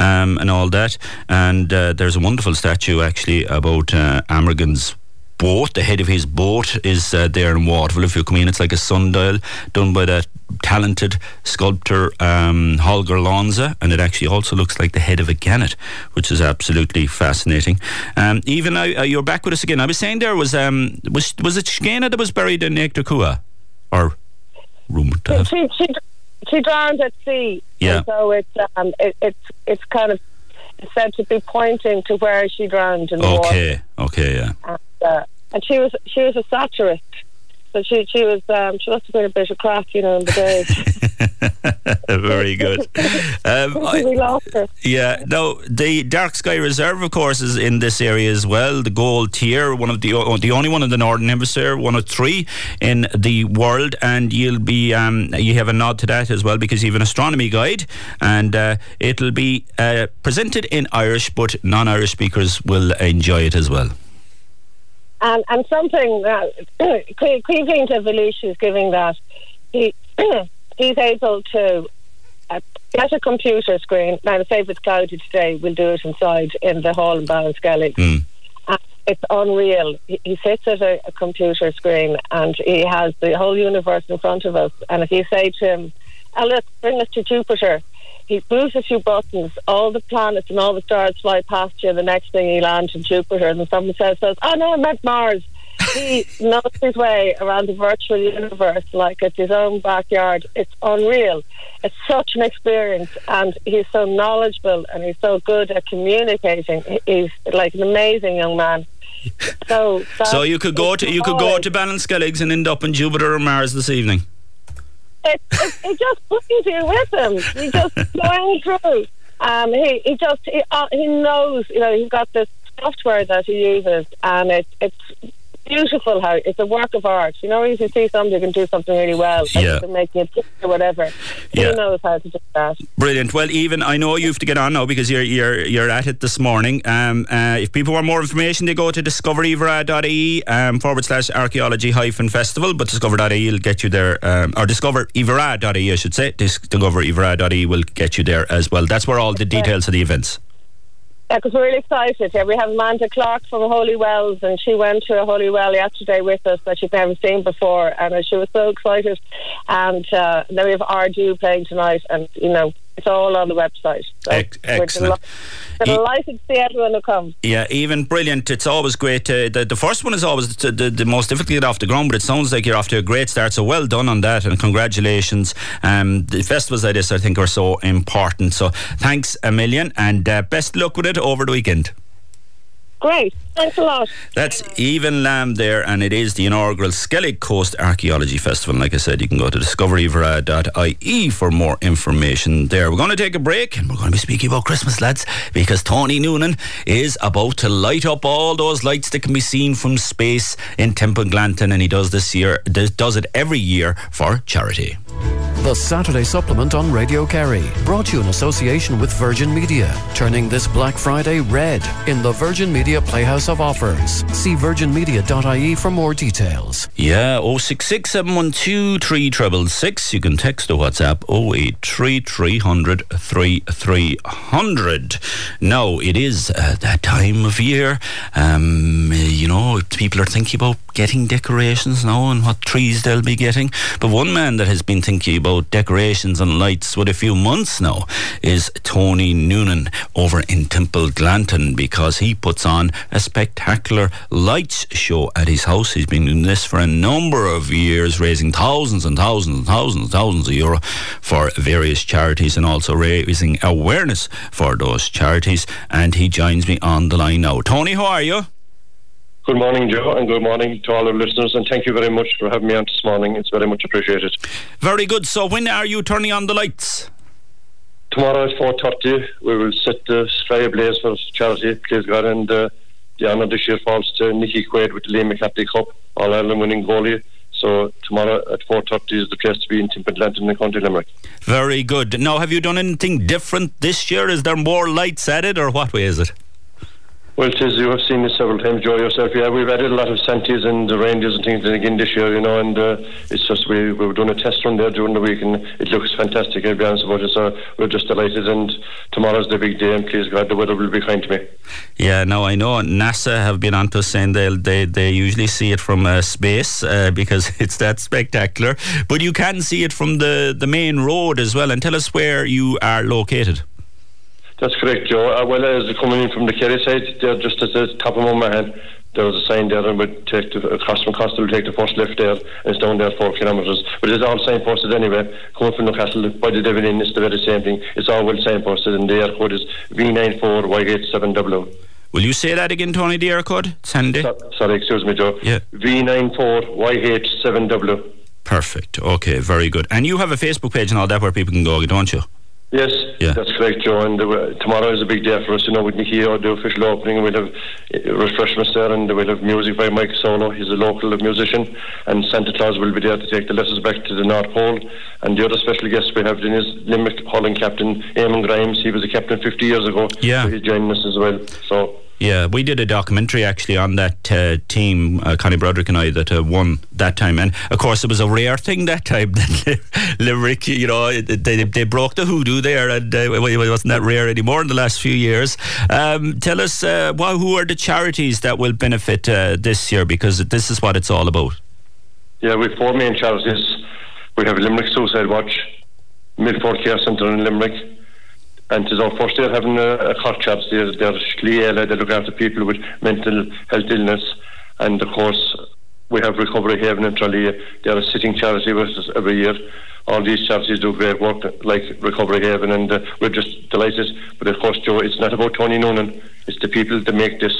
um, and all that. And uh, there's a wonderful statue actually about uh, Amergan's boat. The head of his boat is uh, there in Waterville. If you come in, it's like a sundial done by that talented sculptor um, Holger Lonza, and it actually also looks like the head of a gannet, which is absolutely fascinating. Um, even now, uh, you're back with us again. I was saying there was um, was was it Scéine that was buried in Eightercua, or rumoured to have? She, she, she drowned at sea. Yeah. So it's um, it, it's it's kind of said to be pointing to where she drowned in the water. Okay. Okay. Yeah. Um, Uh, and she was she was a satirist, so she she was um, she must have been a bit of crack, you know, in the day. Very good. Um, I, we lost her. Yeah. Now the Dark Sky Reserve, of course, is in this area as well. The Gold Tier, one of the oh, the only one in the Northern Hemisphere, one of three in the world, and you'll be um, you have a nod to that as well because you have an astronomy guide, and uh, it'll be uh, presented in Irish, but non-Irish speakers will enjoy it as well. And, and something that Cleveland de Valish is giving that, he he's able to uh, get a computer screen. Now, say if it's cloudy today, we'll do it inside in the hall in Ballinskelligs. Mm. And it's unreal. He, he sits at a, a computer screen and he has the whole universe in front of us. And if you say to him, oh, let's bring us to Jupiter, he moves a few buttons, all the planets and all the stars fly past you, and the next thing he lands in Jupiter, and someone says, says oh no, I meant Mars. He knows his way around the virtual universe like it's his own backyard. It's unreal. It's such an experience, and he's so knowledgeable and he's so good at communicating. He's like an amazing young man. So, so you could go to you could go to Ballinskelligs and end up in Jupiter or Mars this evening. It, it, it just pushes you with him. He's just going through. Um, he he just he, uh, he knows. You know, he's got this software that he uses, and it's it's beautiful. How it's a work of art. You know, if you see somebody who can do something really well, like yeah. making a picture, or whatever. Yeah. He knows how to do that. Brilliant. Well, Even, I know you have to get on now because you're you're you're at it this morning. Um, uh, if people want more information, they go to discoveryvaraya.ie um, forward slash archaeology hyphen festival. But discover.ie will get you there, um, or discoveryvaraya.ie, I should say. Discoveryvaraya.ie will get you there as well. That's where all the details of the events. Yeah, because we're really excited. Yeah, we have Amanda Clark from Holy Wells, and she went to a Holy Well yesterday with us that she'd never seen before, and she was so excited. And uh, then we have Ardu playing tonight, and you know, it's all on the website. So Ex- excellent. We're deli- delighted to see everyone who comes. Yeah, Even, brilliant. It's always great. To, the, the first one is always the, the, the most difficult to get off the ground, but it sounds like you're off to a great start. So well done on that, and congratulations. Um, the festivals like this, I think, are so important. So thanks a million, and uh, best luck with it over the weekend. Great, thanks a lot. That's Evan Lam there, and it is the inaugural Skellig Coast Archaeology Festival. And like I said, you can go to discovery varaya dot I E for more information there. We're going to take a break, and we're going to be speaking about Christmas, lads, because Tony Noonan is about to light up all those lights that can be seen from space in Templeglantine, and he does this year, does it every year for charity. The Saturday Supplement on Radio Kerry, brought to you in association with Virgin Media, turning this Black Friday red in the Virgin Media Playhouse of Offers. See virgin media dot I E for more details. Yeah, oh six six, seven one two, three six six six. You can text or WhatsApp oh eight three three hundred thirty-three hundred. Now, it is uh, that time of year. Um, you know, people are thinking about getting decorations now and what trees they'll be getting. But one man that has been thinking about decorations and lights with a few months now is Tony Noonan over in Templeglantine, because he puts on a spectacular lights show at his house. He's been doing this for a number of years, raising thousands and thousands and thousands and thousands of euro for various charities, and also raising awareness for those charities. And he joins me on the line now. Tony, how are you? Good morning, Joe, and good morning to all our listeners, and thank you very much for having me on this morning. It's very much appreciated. Very good. So when are you turning on the lights? Tomorrow at four thirty, we will set the fire ablaze for charity, please God, and uh, the honour this year falls to Nicky Quaid with the Lee McCarthy Cup, All-Ireland winning goalie. So tomorrow at four thirty is the place to be in Templeglantine in the County Limerick. Very good. Now, have you done anything different this year? Is there more lights added, or what way is it? Well, it is, you have seen this several times, Joe, yourself. Yeah, we've added a lot of Santas and the reindeers and things again this year, you know, and uh, it's just, we, we were doing a test run there during the week, and it looks fantastic, I'll be honest about it, so we're just delighted, and tomorrow's the big day, and please God, the weather will be kind to me. Yeah, now I know NASA have been on to saying they they they usually see it from uh, space, uh, because it's that spectacular, but you can see it from the, the main road as well. And tell us where you are located. That's correct, Joe. Uh, well, as coming in from the Kerry side, they're just at the top of Monaghan. There was a sign there, and we'd take the, across from Castle, we'd take the first left there, and it's down there four kilometres. But it's all signposted anyway. Coming from Newcastle, by the Devil Inn, it's the very same thing. It's all well signposted, and the air code is V nine four Y eight seven double O. Will you say that again, Tony, the air code? Sandy? So, sorry, excuse me, Joe. Yeah. V nine four Y eight seven double O. Perfect. Okay, very good. And you have a Facebook page and all that where people can go, don't you? Yes, yeah. That's correct, Joe, and uh, tomorrow is a big day for us, you know, with Nicky, or the official opening. We'll have uh, refreshments there, and we'll have music by Mike Solo, he's a local musician, and Santa Claus will be there to take the letters back to the North Pole. And the other special guest we have is Limerick hauling captain Eamon Grimes. He was a captain fifty years ago, yeah. So he's joining us as well, so... Yeah, we did a documentary actually on that uh, team, uh, Connie Broderick and I, that uh, won that time. And of course, it was a rare thing that time that Limerick, you know, it, they they broke the hoodoo there, and uh, it wasn't that rare anymore in the last few years. Um, tell us, uh, well, who are the charities that will benefit uh, this year? Because this is what it's all about. Yeah, we have four main charities. We have Limerick Suicide Watch, Milford Care Centre in Limerick. And it's our first year having a, a Cork charity. They're, they're Scéine, they look after people with mental health illness. And of course, we have Recovery Haven in Tralee. They're a sitting charity with us every year. All these charities do great work, like Recovery Haven, and uh, we're just delighted. But of course, Joe, it's not about Tony Noonan. It's the people that make this.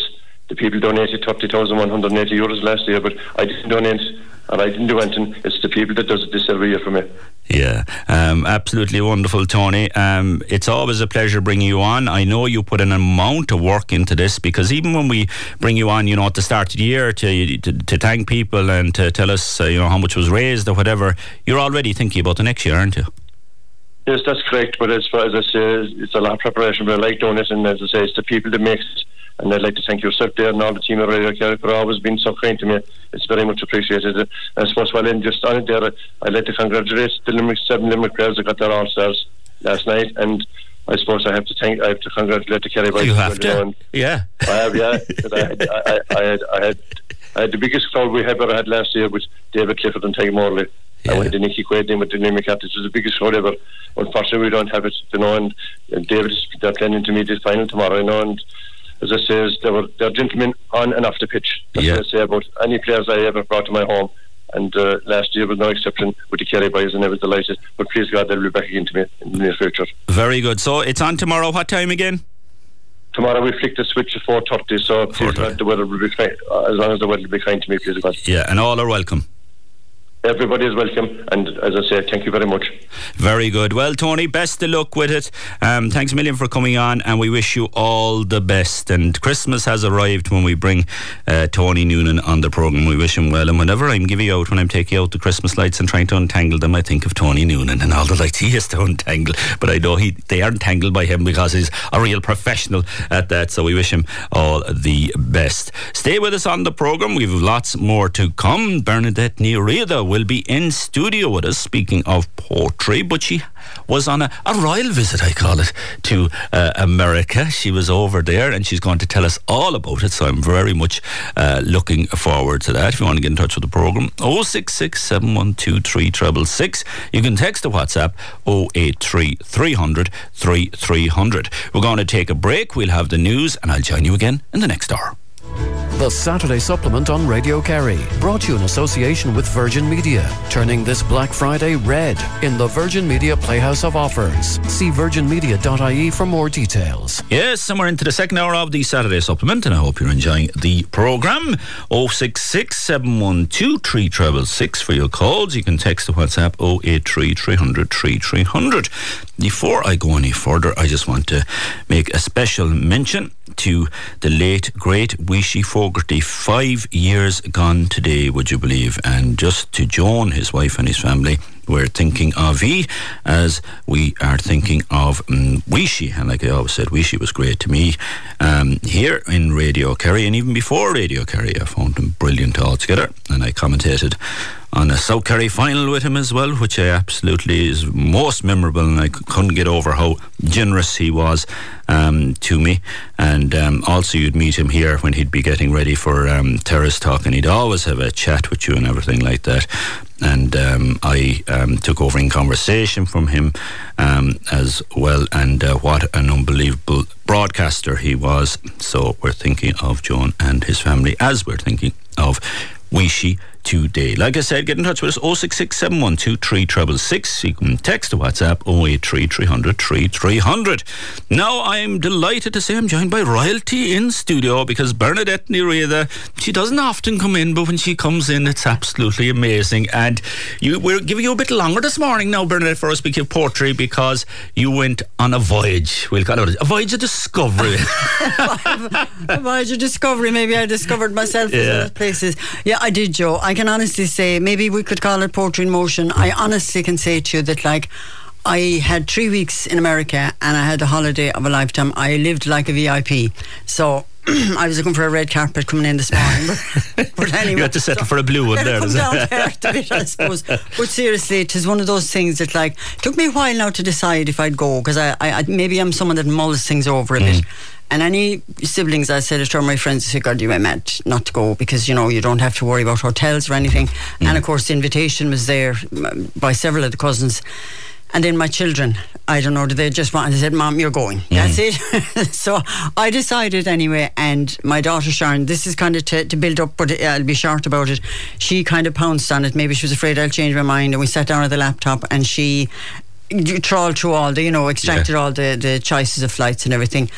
The people donated thirty thousand one hundred eighty euros last year, but I didn't donate, and I didn't do anything. It's the people that does it this every year for me. Yeah, um, absolutely wonderful, Tony. Um, it's always a pleasure bringing you on. I know you put an amount of work into this, because even when we bring you on, you know, at the start of the year to to, to thank people and to tell us, uh, you know, how much was raised or whatever, you're already thinking about the next year, aren't you? Yes, that's correct. But as far as I say, it's a lot of preparation. But I like doing it, and as I say, it's the people that make it. And I'd like to thank yourself there and all the team at Radio Kerry for always being so kind to me. It's very much appreciated. And first of all, I'm just on it there, I'd like to congratulate the Limerick seven Limerick players that got their all-stars last night, and I suppose I have to thank, I have to congratulate the Kerry boys. You have to, and yeah. I have, yeah. I, had, I, I, I, had, I, had, I had the biggest crowd we have ever had last year with David Clifford and Ty Morley. Yeah. I went to Nicky Quaid in with the name of captain. It was the biggest crowd ever. Unfortunately, we don't have it, you know, and, and David is planning to meet his final tomorrow, you know, and as I say, they were, they're gentlemen on and off the pitch. That's yeah. what I say about any players I ever brought to my home. And uh, last year was no exception with the Kerry boys, and I was delighted. But please God, they'll be back again to me in the near future. Very good. So it's on tomorrow. What time again? tomorrow we flick the switch at four thirty, so please God, the weather will be fine. As long as the weather will be kind to me, please God. Yeah, and all are welcome. Everybody is welcome, and as I say, thank you very much. Very good. Well, Tony, best of luck with it. Um, thanks a million for coming on, and we wish you all the best. And Christmas has arrived when we bring uh, Tony Noonan on the programme. We wish him well, and whenever I'm giving out, when I'm taking out the Christmas lights and trying to untangle them, I think of Tony Noonan and all the lights he has to untangle. But I know he they aren't tangled by him because he's a real professional at that, so we wish him all the best. Stay with us on the programme. We have lots more to come. Bernadette Nearida will be in studio with us, speaking of poetry, but she was on a, a royal visit, I call it, to uh, America. She was over there and she's going to tell us all about it, so I'm very much uh, looking forward to that. If you want to get in touch with the programme, oh six six, seven one two, three six six six. You can text the WhatsApp oh eight three, three hundred, three three hundred. We're going to take a break, we'll have the news, and I'll join you again in the next hour. The Saturday Supplement on Radio Kerry, brought to you in association with Virgin Media, turning this Black Friday red in the Virgin Media Playhouse of Offers. See virgin media dot I E for more details. Yes, and we're into the second hour of the Saturday Supplement, and I hope you're enjoying the programme. oh six six, seven one two, three six six six for your calls. You can text the WhatsApp oh eight three, three hundred, three three hundred. Before I go any further, I just want to make a special mention to the late, great Wishie Fogarty. Five years gone today, would you believe? And just to Joan, his wife, and his family, we're thinking of he as we are thinking of um, Wishie. And like I always said, Wishie was great to me um, here in Radio Kerry, and even before Radio Kerry I found him brilliant altogether, and I commentated on a South Kerry final with him as well, which I absolutely is most memorable, and I couldn't get over how generous he was um, to me. And um, also you'd meet him here when he'd be getting ready for um, Terrace Talk, and he'd always have a chat with you and everything like that. And um, I um, took over in conversation from him um, as well, and uh, what an unbelievable broadcaster he was. So we're thinking of John and his family as we're thinking of Wishie today. Like I said, get in touch with us, oh six six, seven one two, three six six six. You can text or WhatsApp oh eight three, three hundred, three three hundred. Now I'm delighted to say I'm joined by royalty in studio, because Bernadette Nearida, she doesn't often come in, but when she comes in it's absolutely amazing. And you, we're giving you a bit longer this morning now, Bernadette, for us speaking of poetry, because you went on a voyage. We'll call it a voyage of discovery. A voyage of discovery. Maybe I discovered myself in yeah. other places. Yeah, I did, Joe. I can honestly say, maybe we could call it poetry in motion. I honestly can say to you that, like, I had three weeks in America and I had a holiday of a lifetime. I lived like a V I P. So I was looking for a red carpet coming in this morning. But, but anyway, you had to settle so for a blue one there, does it? Bit, I suppose. But seriously, it is one of those things that, like, took me a while now to decide if I'd go, because I, I, I maybe I'm someone that mulls things over a mm. bit. And any siblings, I said to my friends, I said, God, you went mad not to go, because, you know, you don't have to worry about hotels or anything. Mm. And of course, the invitation was there by several of the cousins. And then my children, I don't know, did they just want, they said, Mom, you're going. Mm. That's it. So I decided anyway, and my daughter Sharon, this is kind of to, to build up, but I'll be short about it. She kind of pounced on it. Maybe she was afraid I'll change my mind. And we sat down at the laptop and she trawled through all the, you know, extracted yeah. all the, the choices of flights and everything.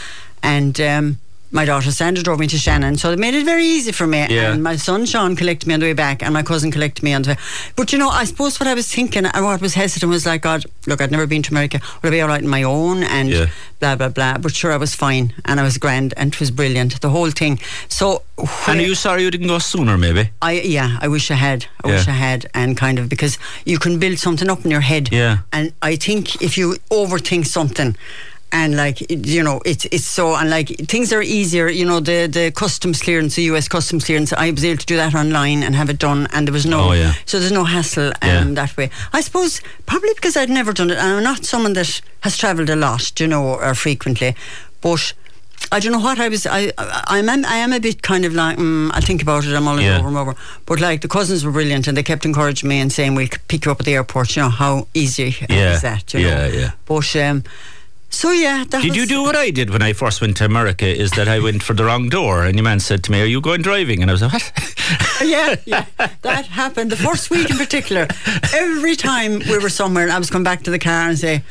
And um, my daughter Sandra drove me to Shannon, so it made it very easy for me. Yeah. And my son Sean collected me on the way back, and my cousin collected me on the way. But you know, I suppose what I was thinking and what was hesitant was like, God, look, I'd never been to America. Would I be all right on my own? And yeah. blah blah blah. But sure, I was fine, and I was grand, and it was brilliant, the whole thing. So. And are you sorry you didn't go sooner? Maybe. I yeah. I wish I had. I yeah. wish I had, and kind of, because you can build something up in your head. Yeah. And I think if you overthink something. And like, you know, it's it's so, and like things are easier, you know, the, the customs clearance, the U S customs clearance, I was able to do that online and have it done, and there was no, oh, yeah. so there's no hassle um, yeah. that way. I suppose probably because I'd never done it, and I'm not someone that has travelled a lot, you know, or frequently, but I don't know what I was, I I am I am a bit kind of like, mm, I'll think about it, I'm mulling yeah. over and over. But like the cousins were brilliant, and they kept encouraging me and saying, we'll pick you up at the airport, you know, how easy yeah. is that, you yeah, know. Yeah, yeah. But, um, so yeah, that did you do what I did when I first went to America? Is that I went for the wrong door, and your man said to me, "Are you going driving?" And I was like, "What?" yeah, yeah, that happened the first week in particular. Every time we were somewhere, and I was coming back to the car and say,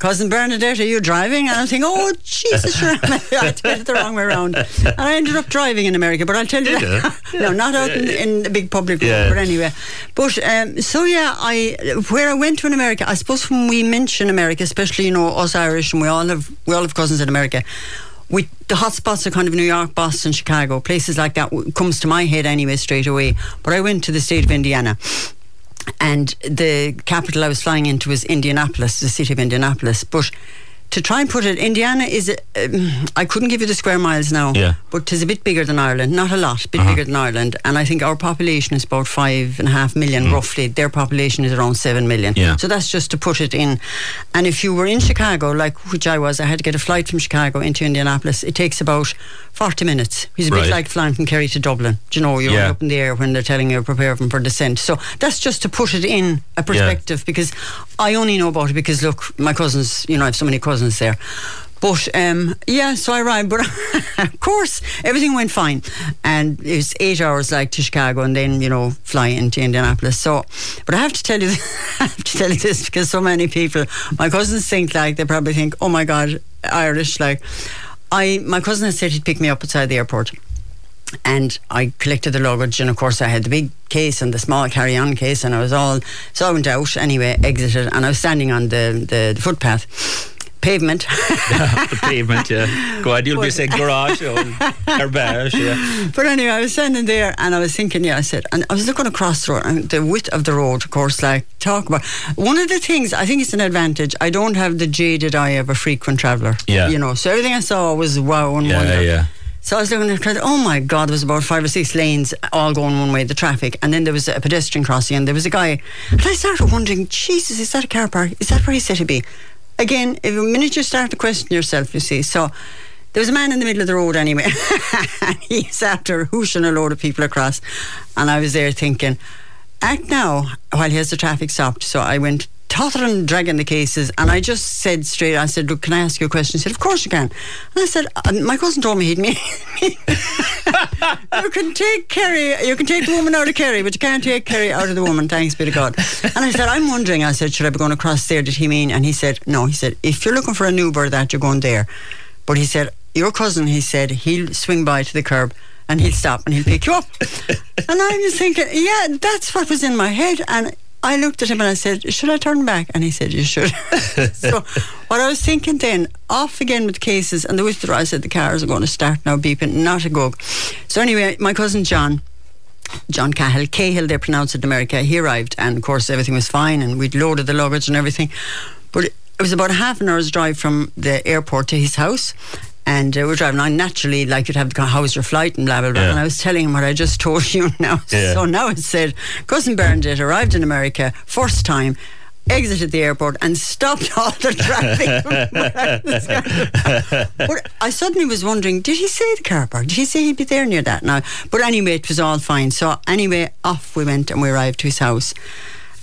Cousin Bernadette, are you driving? And I'm thinking, oh, Jesus, sure. I did it the wrong way around. And I ended up driving in America, but I'll tell you that. Yeah. No, not out yeah, in, yeah. in the big public road, yeah. but anyway. But, um, so yeah, I where I went to in America, I suppose when we mention America, especially, you know, us Irish, and we all have, we all have cousins in America, we, the hotspots are kind of New York, Boston, Chicago, places like that comes to my head anyway straight away. But I went to the state of Indiana, and the capital I was flying into was Indianapolis, the city of Indianapolis. But to try and put it, Indiana is, a, um, I couldn't give you the square miles now, yeah. but it is a bit bigger than Ireland, not a lot, a bit uh-huh. bigger than Ireland. And I think our population is about five and a half million mm. roughly. Their population is around seven million. Yeah. So that's just to put it in. And if you were in Chicago, like which I was, I had to get a flight from Chicago into Indianapolis. It takes about forty minutes. It's a bit right. like flying from Kerry to Dublin. Do you know, you're yeah. up in the air when they're telling you prepare them for descent. So that's just to put it in a perspective yeah. because I only know about it because, look, my cousins, you know, I have so many cousins there. But um, yeah, so I arrived, but of course everything went fine, and it was eight hours like to Chicago, and then you know fly into Indianapolis. So, but I have to tell you, I have to tell you this because so many people, my cousins think like they probably think, oh my God, Irish. Like I, my cousin had said he'd pick me up outside the airport, and I collected the luggage, and of course I had the big case and the small carry-on case, and I was all so I went out anyway, exited, and I was standing on the the, the footpath. Pavement. yeah, the pavement, yeah. God, you'll but, be saying garage or garbage, yeah. But anyway, I was standing there and I was thinking, yeah, I said, and I was looking across the road, and the width of the road, of course, like, talk about. One of the things, I think it's an advantage, I don't have the jaded eye of a frequent traveller. Yeah. You know, so everything I saw was wow and yeah, wonder. Yeah. So I was looking at it, oh my God, there was about five or six lanes all going one way, the traffic, and then there was a pedestrian crossing, and there was a guy, and I started wondering, Jesus, is that a car park? Is that where he said he'd be? Again, if a minute you start to question yourself, you see. So there was a man in the middle of the road anyway. He's after hooshing a load of people across. And I was there thinking, act now, while he has the traffic stopped. So I went tottering, dragging the cases. And I just said straight, I said, look, can I ask you a question? He said, of course you can. And I said, my cousin told me he'd meet me. You can take Kerry, you can take the woman out of Kerry, but you can't take Kerry out of the woman, thanks be to God. And I said, I'm wondering, I said, should I be going across there? Did he mean? And he said, no, he said, if you're looking for an Uber, that you're going there. But he said, your cousin, he said, he'll swing by to the curb and he'll stop and he'll pick you up. And I'm just thinking, yeah, that's what was in my head. And I looked at him and I said, should I turn back? And he said, you should. So what I was thinking then, off again with cases, and the whisperer, I said, the cars are going to start now beeping, not a go. So anyway, my cousin John, John Cahill, Cahill they pronounce it in America, he arrived, and of course everything was fine, and we'd loaded the luggage and everything. But it was about a half an hour's drive from the airport to his house, and uh, we're driving on naturally, like you'd have to go, how's your flight and blah blah blah. Yeah. And I was telling him what I just told you now. Yeah. So now it said, cousin Bernadette arrived in America first time, exited the airport and stopped all the traffic. But I suddenly was wondering, did he say the car park? Did he say he'd be there near that now? But anyway, it was all fine. So anyway, off we went and we arrived to his house.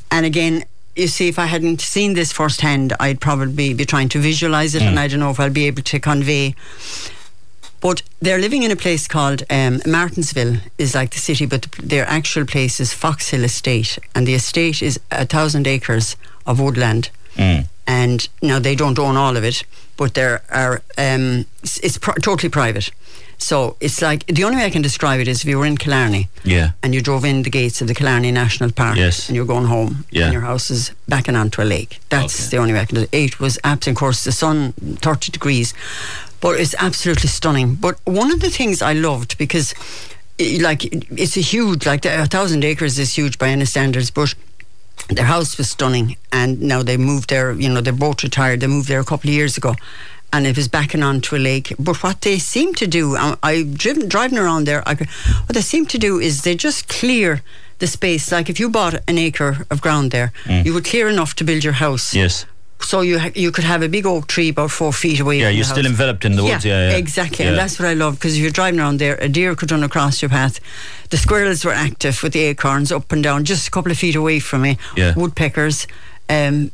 And again, you see, if I hadn't seen this firsthand, I'd probably be trying to visualise it, mm. and I don't know if I'll be able to convey. But they're living in a place called um, Martinsville, is like the city, but their actual place is Fox Hill Estate, and the estate is a thousand acres of woodland. Mm. And now they don't own all of it, but there are um, it's, it's pr- totally private. So it's like, the only way I can describe it is if you were in Clarny, yeah, and you drove in the gates of the Clarny National Park, yes, and you're going home, yeah, and your house is backing onto a lake. That's okay. The only way I can do it. It was absolutely, of course, the sun, thirty degrees, but it's absolutely stunning. But one of the things I loved, because it, like, it's a huge, like a thousand acres is huge by any standards, but their house was stunning, and now they moved there, you know, they're both retired, they moved there a couple of years ago, and it was backing onto a lake. But what they seem to do, I, I've driven, driving around there, I, what they seem to do is they just clear the space. Like if you bought an acre of ground there, mm. you would clear enough to build your house. Yes. So you ha- you could have a big oak tree about four feet away. Yeah, you're still enveloped in the woods. Yeah, yeah, yeah. Exactly. Yeah. And that's what I love, because if you're driving around there, a deer could run across your path. The squirrels were active with the acorns up and down, just a couple of feet away from me. Yeah. Woodpeckers. um,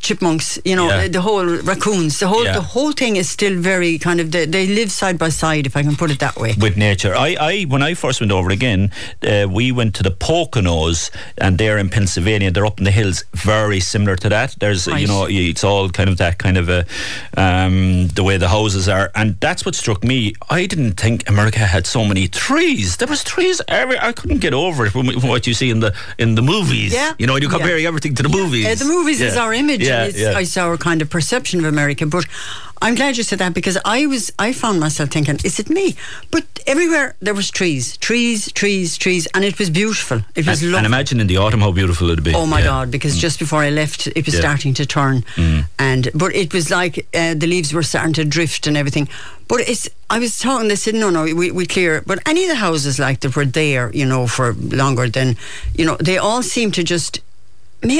chipmunks, you know, yeah. the whole raccoons, the whole yeah. the whole thing is still very kind of, they, they live side by side, if I can put it that way. With nature. I, I when I first went over again, uh, we went to the Poconos, and they're in Pennsylvania, they're up in the hills, very similar to that. There's, right. you know, it's all kind of that kind of a, um, the way the houses are, and that's what struck me. I didn't think America had so many trees. There was trees everywhere. I couldn't get over it from what you see in the in the movies. Yeah. You know, you're comparing yeah. everything to the movies. Uh, the movies yeah. is our image. Yeah, it's, yeah. it's our kind of perception of America. But I'm glad you said that, because I was I found myself thinking, is it me? But everywhere there was trees, trees, trees, trees, and it was beautiful. It was and, lovely. And imagine in the autumn how beautiful it would be. Oh my yeah. God, because mm. just before I left, it was yeah. starting to turn. Mm. and But it was like uh, the leaves were starting to drift and everything. But it's, I was talking, they said, no, no, we, we clear. But any of the houses like that were there, you know, for longer than, you know, they all seem to just...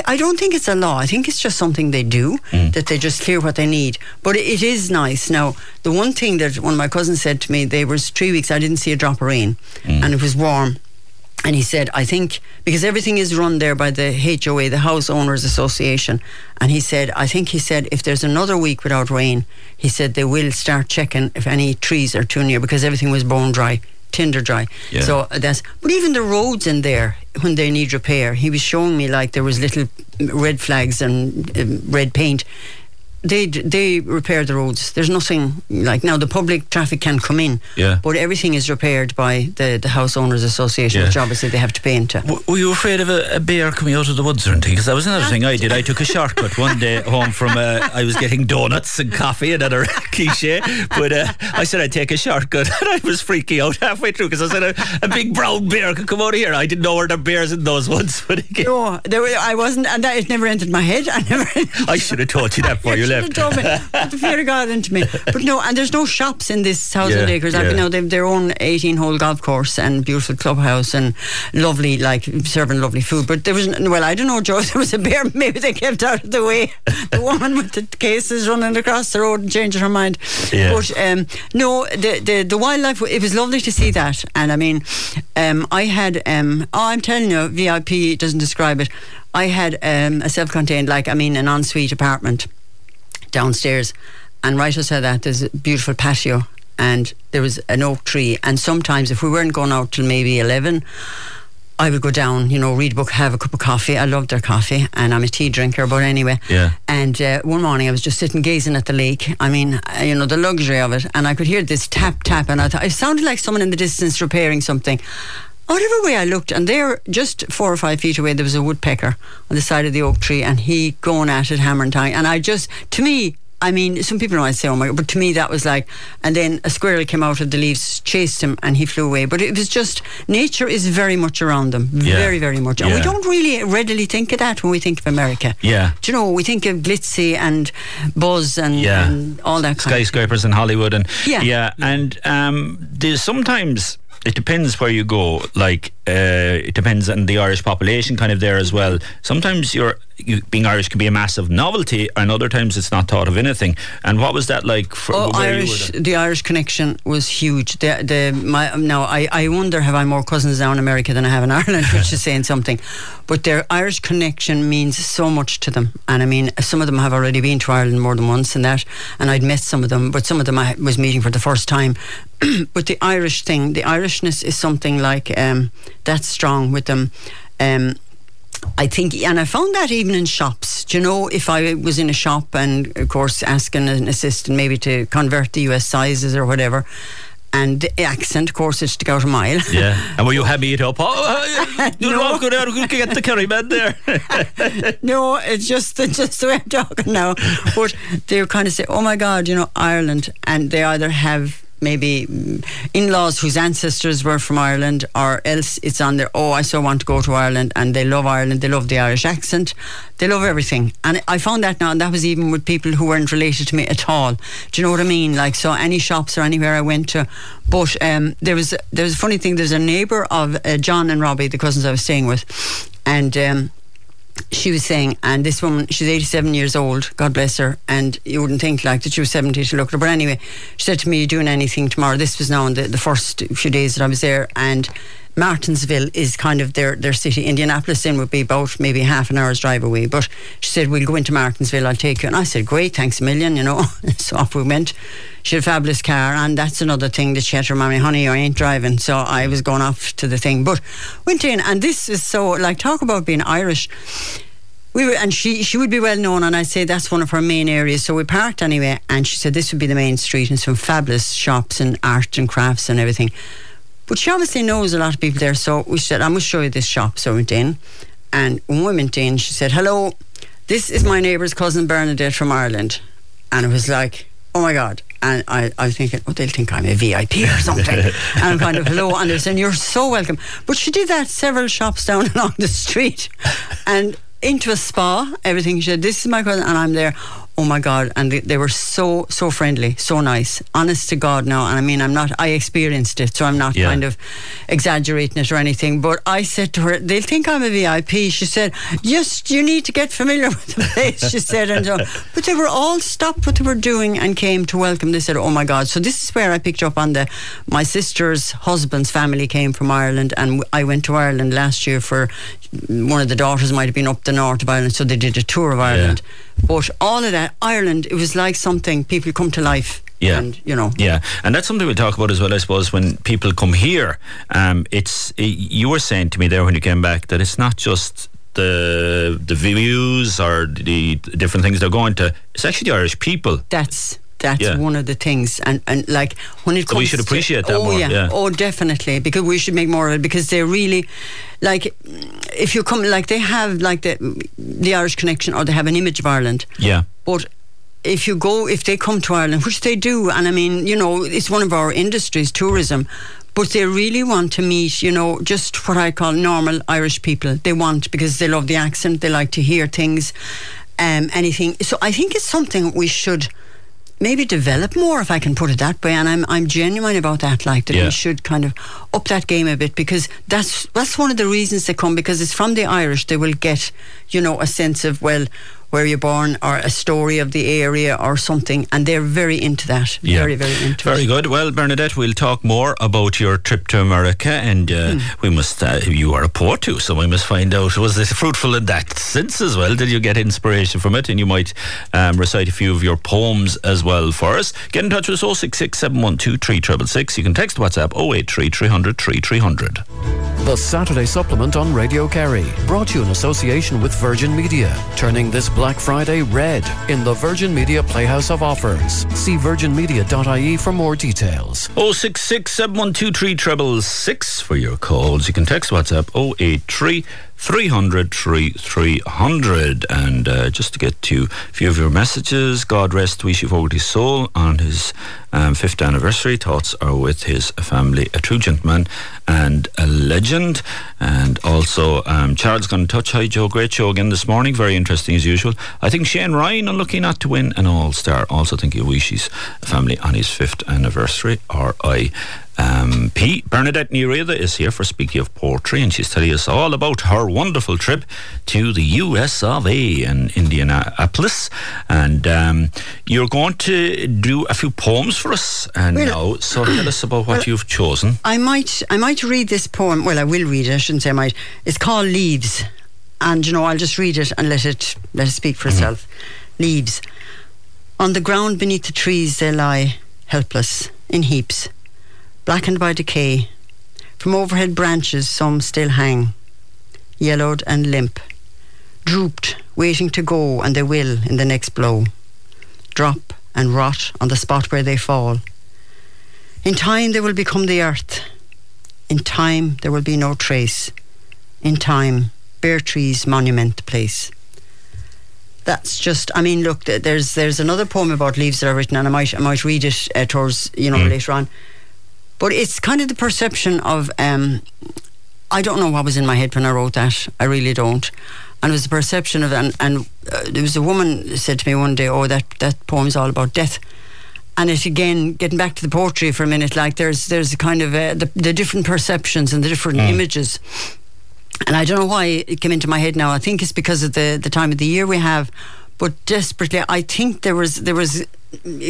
I don't think it's a law. I think it's just something they do, mm. that they just clear what they need. But it is nice. Now, the one thing that one of my cousins said to me, there was three weeks, I didn't see a drop of rain, mm. and it was warm. And he said, I think, because everything is run there by the H O A, the House Owners Association. And he said, I think he said, if there's another week without rain, he said they will start checking if any trees are too near, because everything was bone dry. Tinder dry. Yeah. So that's, but even the roads in there, when they need repair, he was showing me like there was little red flags and um, red paint. They they repair the roads. There's nothing like now. The public traffic can come in, yeah. but everything is repaired by the, the House Owners Association, yeah. which obviously they have to pay into. W- were you afraid of a, a bear coming out of the woods or anything? Because that was another thing I did. I took a shortcut one day home from. Uh, I was getting donuts and coffee and other cliché, but uh, I said I'd take a shortcut, and I was freaking out halfway through because I said a, a big brown bear could come out of here. I didn't know where there were bears in those woods. But again, no, there were, I wasn't, and that, it never entered my head. I never. I should have taught you that for you. Left. But the fear of God into me. But no, and there's no shops in this thousand yeah, acres. Yeah. I mean, now they've their own eighteen-hole golf course and beautiful clubhouse and lovely, like serving lovely food. But there was well, I don't know, Joe. There was a bear. Maybe they kept out of the way. The woman with the cases running across the road and changing her mind. Yeah. But um, no, the, the the wildlife. It was lovely to see that. And I mean, um, I had. Um, oh, I'm telling you, V I P doesn't describe it. I had um, a self-contained, like I mean, an ensuite apartment downstairs, and right outside that there's a beautiful patio, and there was an oak tree, and sometimes if we weren't going out till maybe eleven, I would go down, you know, read a book, have a cup of coffee. I loved their coffee, and I'm a tea drinker, but anyway. Yeah. And uh, one morning I was just sitting gazing at the lake. I mean, you know, the luxury of it, and I could hear this tap tap, and I thought it sounded like someone in the distance repairing something. Whatever way I looked, and there, just four or five feet away, there was a woodpecker on the side of the oak tree, and he going at it, hammer and tang. And I just, to me, I mean, some people might say, oh my God, but to me that was like, and then a squirrel came out of the leaves, chased him, and he flew away. But it was just, nature is very much around them, yeah. very, very much. And yeah. we don't really readily think of that when we think of America. Yeah. Do you know, we think of glitzy and buzz and, yeah. and all that kind of skyscrapers in Hollywood. And, yeah. yeah. And um, there's sometimes... It depends where you go. Like uh, it depends on the Irish population, kind of there as well. Sometimes you're you, being Irish can be a massive novelty, and other times it's not thought of anything. And what was that like? For oh, Irish! The Irish connection was huge. The, the my now I, I wonder have I more cousins now in America than I have in Ireland, which is saying something. But their Irish connection means so much to them, and I mean some of them have already been to Ireland more than once, and that. And I'd met some of them, but some of them I was meeting for the first time. But the Irish thing, the Irishness is something like um, that's strong with them. Um, I think, and I found that even in shops. Do you know, if I was in a shop and, of course, asking an assistant maybe to convert the U S sizes or whatever, and the accent, of course, it stuck out a mile. Yeah. And were you happy it up? Oh, you know, go there, get the curry man there. No, it's just just the way I'm talking now. But they kind of say, oh my God, you know, Ireland, and they either have maybe in-laws whose ancestors were from Ireland, or else it's on their oh I so want to go to Ireland, and they love Ireland, they love the Irish accent, they love everything. And I found that now, and that was even with people who weren't related to me at all. Do you know what I mean? Like, so any shops or anywhere I went to. But um, there was there was a funny thing. There's a neighbour of uh, John and Robbie, the cousins I was staying with, and um, she was saying, and this woman, she's eighty-seven years old, God bless her, and you wouldn't think like that she was seventy to look at her, but anyway, she said to me, are you doing anything tomorrow? This was now in the, the first few days that I was there, and Martinsville is kind of their, their city. Indianapolis then would be about maybe half an hour's drive away, but she said, we'll go into Martinsville, I'll take you. And I said, great, thanks a million, you know. So off we went. She had a fabulous car, and that's another thing that she had to remind me, honey, I ain't driving. So I was going off to the thing, but went in, and this is so, like, talk about being Irish. We were, and she, she would be well known, and I'd say that's one of her main areas. So we parked anyway, and she said this would be the main street, and some fabulous shops and art and crafts and everything. But she obviously knows a lot of people there, so we said, I must show you this shop. So we went in, and when we went in, she said, hello, this is my neighbour's cousin Bernadette from Ireland. And it was like, oh my God. And I, I was thinking, oh, they'll think I'm a V I P or something. And I'm kind of hello, and they're saying, you're so welcome. But she did that several shops down along the street, and into a spa, everything. She said, this is my cousin, and I'm there. Oh my God. And they, they were so so friendly, so nice, honest to God now. And I mean, I'm not, I experienced it, so I'm not yeah. kind of exaggerating it or anything, but I said to her, they'll think I'm a V I P. She said, yes, you need to get familiar with the place. She said, and so on. But they were all stopped what they were doing and came to welcome. They said, oh my God. So this is where I picked up on the, my sister's husband's family came from Ireland, and I went to Ireland last year for one of the daughters might have been up the north of Ireland, so they did a tour of Ireland. Yeah. But all of that, Ireland, it was like something, people come to life. Yeah, and, you know. Yeah, and that's something we'll talk about as well, I suppose, when people come here. Um, it's you were saying to me there when you came back that it's not just the the views or the different things they're going to. It's actually the Irish people. That's. That's yeah. one of the things, and, and like when it comes, so we should appreciate to, that oh, more. Yeah, yeah, oh definitely, because we should make more of it, because they really, like, if you come, like they have like the the Irish connection, or they have an image of Ireland. Yeah, but if you go, if they come to Ireland, which they do, and I mean, you know, it's one of our industries, tourism. But they really want to meet, you know, just what I call normal Irish people. They want, because they love the accent, they like to hear things, um, anything. So I think it's something we should maybe develop more, if I can put it that way, and I'm I'm genuine about that, like that yeah. we should kind of up that game a bit, because that's that's one of the reasons they come, because it's from the Irish. They will get, you know, a sense of, well, where you're born, or a story of the area or something, and they're very into that. Yeah. Very, very into very it. Very good. Well, Bernadette, we'll talk more about your trip to America, and uh, mm. we must, uh, you are a poet too, so we must find out, was this fruitful in that sense as well? Did you get inspiration from it? And you might um, recite a few of your poems as well for us. Get in touch with us, oh six six, seven one two, three six six six. You can text WhatsApp oh eight three, three hundred, three three hundred. The Saturday Supplement on Radio Kerry, brought to you in association with Virgin Media, turning this Black Friday red in the Virgin Media Playhouse of Offers. See virgin media dot i e for more details. oh six six, seven one two, three six six six for your calls. You can text WhatsApp oh eight three, three hundred, three three hundred. And uh, just to get to a few of your messages, God rest Wishy Fogarty's soul on his um, fifth anniversary. Thoughts are with his family, a true gentleman and a legend. And also, um, Charles got in touch. Hi Joe, great show again this morning. Very interesting as usual. I think Shane Ryan, unlucky not to win an All-Star. Also thinking of Wishy's family on his fifth anniversary. R I Um, P. Bernadette Nereida is here for Speaking of Poetry, and she's telling us all about her wonderful trip to the U S of A in Indianapolis. And um, you're going to do a few poems for us, and well, now, so tell us about what well, you've chosen. I might, I might read this poem. Well, I will read it. I shouldn't say I might. It's called Leaves, and you know, I'll just read it and let it let it speak for mm-hmm. itself. Leaves on the ground beneath the trees, they lie helpless in heaps, blackened by decay. From overhead branches some still hang, yellowed and limp, drooped, waiting to go, and they will in the next blow, drop and rot on the spot where they fall. In time they will become the earth. In time there will be no trace. In time bare trees monument the place. That's just, I mean, look, there's there's another poem about leaves that I've written, and I might, I might read it uh, towards, you know, mm. later on. But it's kind of the perception of, um, I don't know what was in my head when I wrote that. I really don't. And it was the perception of, and, and uh, there was a woman said to me one day, oh, that, that poem's all about death. And it again, getting back to the poetry for a minute, like there's there's a kind of, uh, the, the different perceptions and the different mm. images. And I don't know why it came into my head now. I think it's because of the, the time of the year we have. But desperately, I think there was there was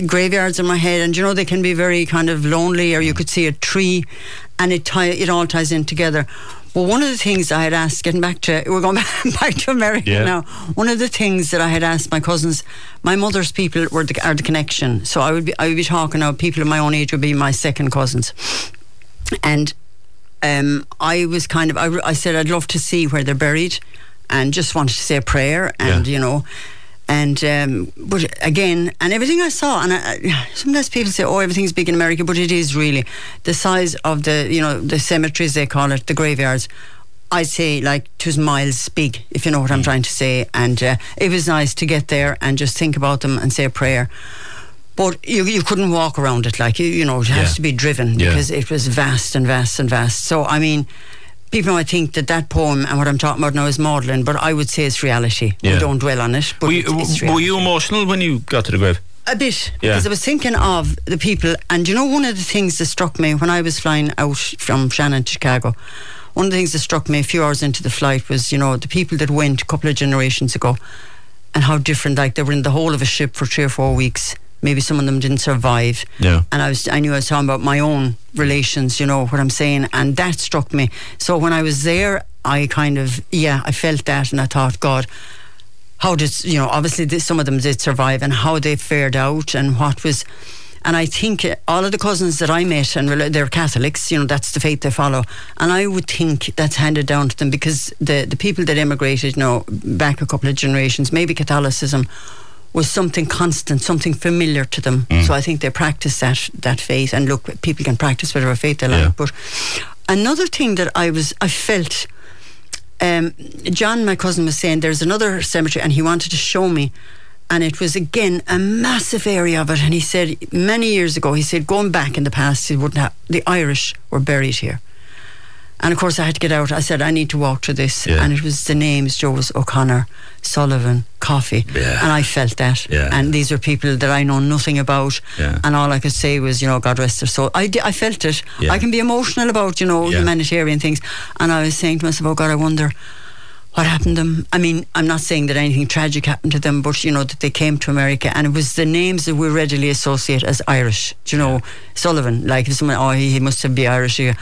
graveyards in my head, and you know, they can be very kind of lonely, or you could see a tree, and it tie, it all ties in together. Well, one of the things I had asked, getting back to, we're going back to America yeah. now, one of the things that I had asked my cousins, my mother's people were the, are the connection, so I would be, I would be talking now, people of my own age would be my second cousins, and um, I was kind of, I, I said I'd love to see where they're buried, and just wanted to say a prayer, and yeah. you know, and um, but again, and everything I saw, and I, sometimes people say, oh, everything's big in America, but it is really the size of the, you know, the cemeteries, they call it, the graveyards, I'd say like two miles big, if you know what I'm trying to say. And uh, it was nice to get there and just think about them and say a prayer, but you you couldn't walk around it, like you, you know, it has yeah. to be driven, yeah. because it was vast and vast and vast. So I mean, people might think that that poem and what I'm talking about now is maudlin, but I would say it's reality. Yeah. We don't dwell on it. But were you, it's were you emotional when you got to the grave? A bit, yeah. because I was thinking of the people. And you know, one of the things that struck me when I was flying out from Shannon to Chicago, one of the things that struck me a few hours into the flight was, you know, the people that went a couple of generations ago, and how different, like they were in the whole of a ship for three or four weeks. Maybe some of them didn't survive. Yeah. And I was I knew I was talking about my own relations, you know what I'm saying, and that struck me. So when I was there, I kind of, yeah, I felt that, and I thought, God, how did, you know, obviously this, some of them did survive, and how they fared out, and what was, and I think all of the cousins that I met, and they're Catholics, you know, that's the faith they follow, and I would think that's handed down to them, because the, the people that emigrated, you know, back a couple of generations, maybe Catholicism was something constant, something familiar to them. Mm. So I think they practice that that faith. And look, people can practice whatever faith they like. Yeah. But another thing that I was, I felt, um, John, my cousin, was saying there's another cemetery, and he wanted to show me, and it was again a massive area of it. And he said many years ago, he said going back in the past, he wouldn't have, the Irish were buried here. And of course I had to get out. I said, I need to walk to this. Yeah. And it was the names, Joe's, O'Connor, Sullivan, Coffey. Yeah. And I felt that. Yeah. And these are people that I know nothing about. Yeah. And all I could say was, you know, God rest their soul. I, d- I felt it. Yeah. I can be emotional about, you know, yeah. humanitarian things. And I was saying to myself, oh God, I wonder what happened to them. I mean, I'm not saying that anything tragic happened to them, but, you know, that they came to America, and it was the names that we readily associate as Irish. Do you know, yeah. Sullivan, like if someone, oh, he, he must have been Irish here.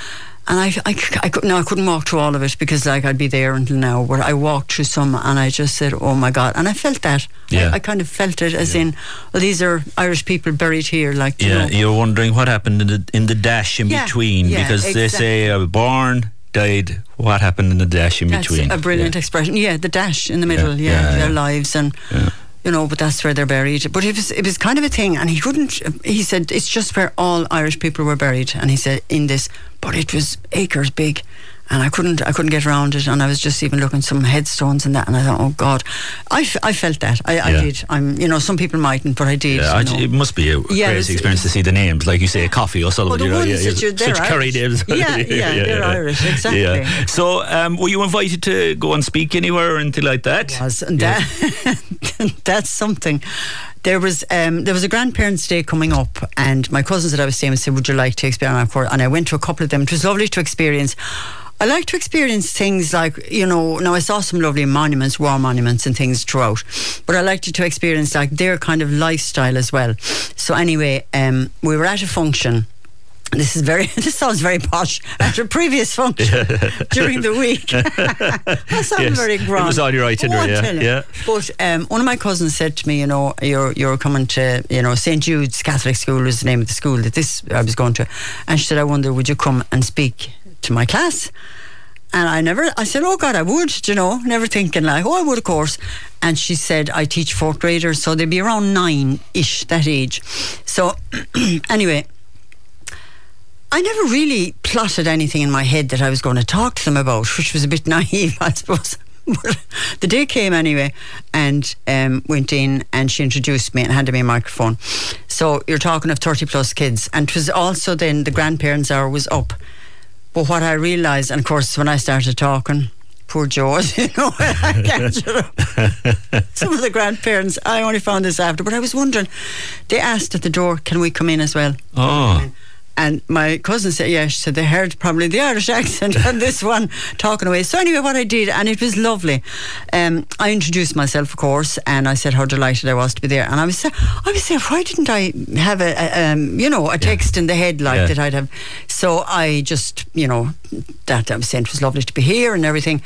And I, I, I, could, no, I couldn't walk through all of it, because like I'd be there until now, where I walked through some, and I just said, oh my God. And I felt that. Yeah. I, I kind of felt it as yeah. in, well, these are Irish people buried here. Like, you yeah, know. You're wondering what happened in the, in the dash in yeah. between, yeah, because exactly. they say I was born, died, what happened in the dash in that's between. That's a brilliant yeah. expression. Yeah, the dash in the middle, yeah, yeah, yeah their yeah. lives and... Yeah. You know, but that's where they're buried. But it was, it was kind of a thing, and he couldn't, he said, it's just where all Irish people were buried, and he said, in this, but it was acres big, and I couldn't, I couldn't get around it, and I was just even looking at some headstones and that, and I thought, oh God, I, f- I felt that, I, yeah. I did, I'm, you know, some people mightn't, but I did. Yeah, I d- it must be a yeah, crazy experience to see the names, like you say, Coffee or Sullivan, well, you know, yeah, such Irish. Kerry names. Yeah, yeah, yeah, yeah, they're yeah. Irish, exactly. Yeah. So, um, were you invited to go and speak anywhere or anything like that? I was, and yeah. that... That's something. There was um, there was a grandparents' day coming up, and my cousins that I was staying with said, "Would you like to experience?" And I went to a couple of them. It was lovely to experience. I like to experience things like, you know. Now I saw some lovely monuments, war monuments, and things throughout, but I liked to experience like their kind of lifestyle as well. So anyway, um, we were at a function. This is very. This sounds very posh. After a previous function yeah. during the week, that sounds yes. very grand. It was on your itinerary, oh, yeah. yeah. But um, one of my cousins said to me, "You know, you're you're coming to, you know, Saint Jude's Catholic School was the name of the school that this I was going to," and she said, "I wonder, would you come and speak to my class?" And I never. I said, "Oh God, I would," you know, never thinking like, "Oh, I would, of course." And she said, "I teach fourth graders, so they'd be around nine-ish that age." So anyway. I never really plotted anything in my head that I was going to talk to them about, which was a bit naive, I suppose. But the day came anyway, and um, went in, and she introduced me and handed me a microphone. So you're talking of thirty plus kids, and it was also then the grandparents' hour was up. But what I realised, and of course when I started talking, poor George, you know, I captured up. Some of the grandparents, I only found this after, but I was wondering, they asked at the door, "Can we come in as well?" Oh. And my cousin said, yeah, she said they heard probably the Irish accent on this one talking away. So anyway, what I did, and it was lovely, um, I introduced myself, of course, and I said how delighted I was to be there. And I was, I was saying, why didn't I have a, a um, you know, a text yeah. in the head like yeah. that I'd have? So I just, you know, that I was saying it was lovely to be here and everything.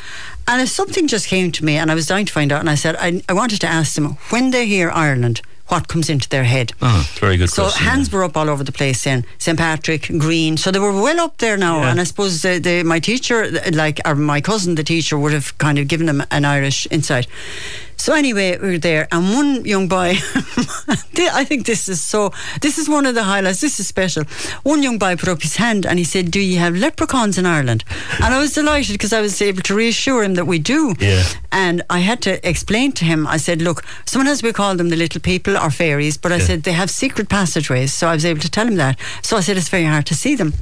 And something just came to me, and I was dying to find out, and I said, I, I wanted to ask them, when they hear Ireland, what comes into their head? Oh, very good so question. So hands yeah. were up all over the place then. Saint Patrick, green. So they were well up there now. Yeah. And I suppose the, the, my teacher, like or my cousin, the teacher, would have kind of given them an Irish insight. So anyway, we were there. And one young boy, I think this is so, this is one of the highlights. This is special. One young boy put up his hand and he said, do you have leprechauns in Ireland? And I was delighted because I was able to reassure him that we do. Yeah. And I had to explain to him, I said, look, sometimes we call them the little people or fairies, but I yeah. said, they have secret passageways. So I was able to tell him that. So I said, it's very hard to see them.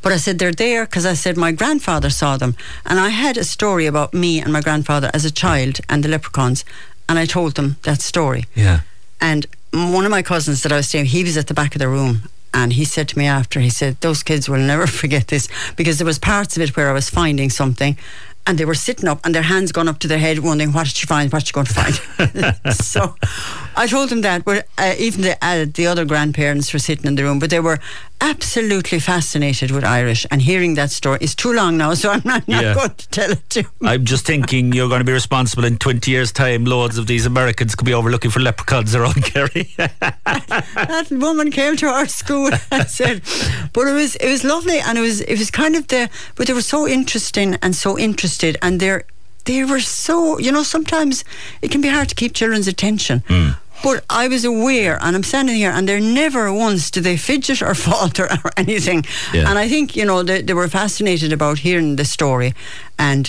But I said, they're there because I said my grandfather saw them. And I had a story about me and my grandfather as a child and the leprechauns. And I told them that story. Yeah. And one of my cousins that I was staying, he was at the back of the room. And he said to me after, he said, those kids will never forget this, because there was parts of it where I was finding something and they were sitting up and their hands gone up to their head wondering, what did she find, what did she going to find? So I told them that, but uh, even the, uh, the other grandparents were sitting in the room, but they were absolutely fascinated with Irish and hearing that story. It's too long now, so I'm not, not yeah. going to tell it to you. I'm just thinking you're going to be responsible in twenty years time, loads of these Americans could be over looking for leprechauns around Kerry. that, that woman came to our school and said, but it was it was lovely, and it was it was kind of the, but they were so interesting and so interested, and they're they were so, you know, sometimes it can be hard to keep children's attention. Mm. But I was aware, and I'm standing here, and they're never once do they fidget or falter or anything. Yeah. And I think, you know, they, they were fascinated about hearing the story. And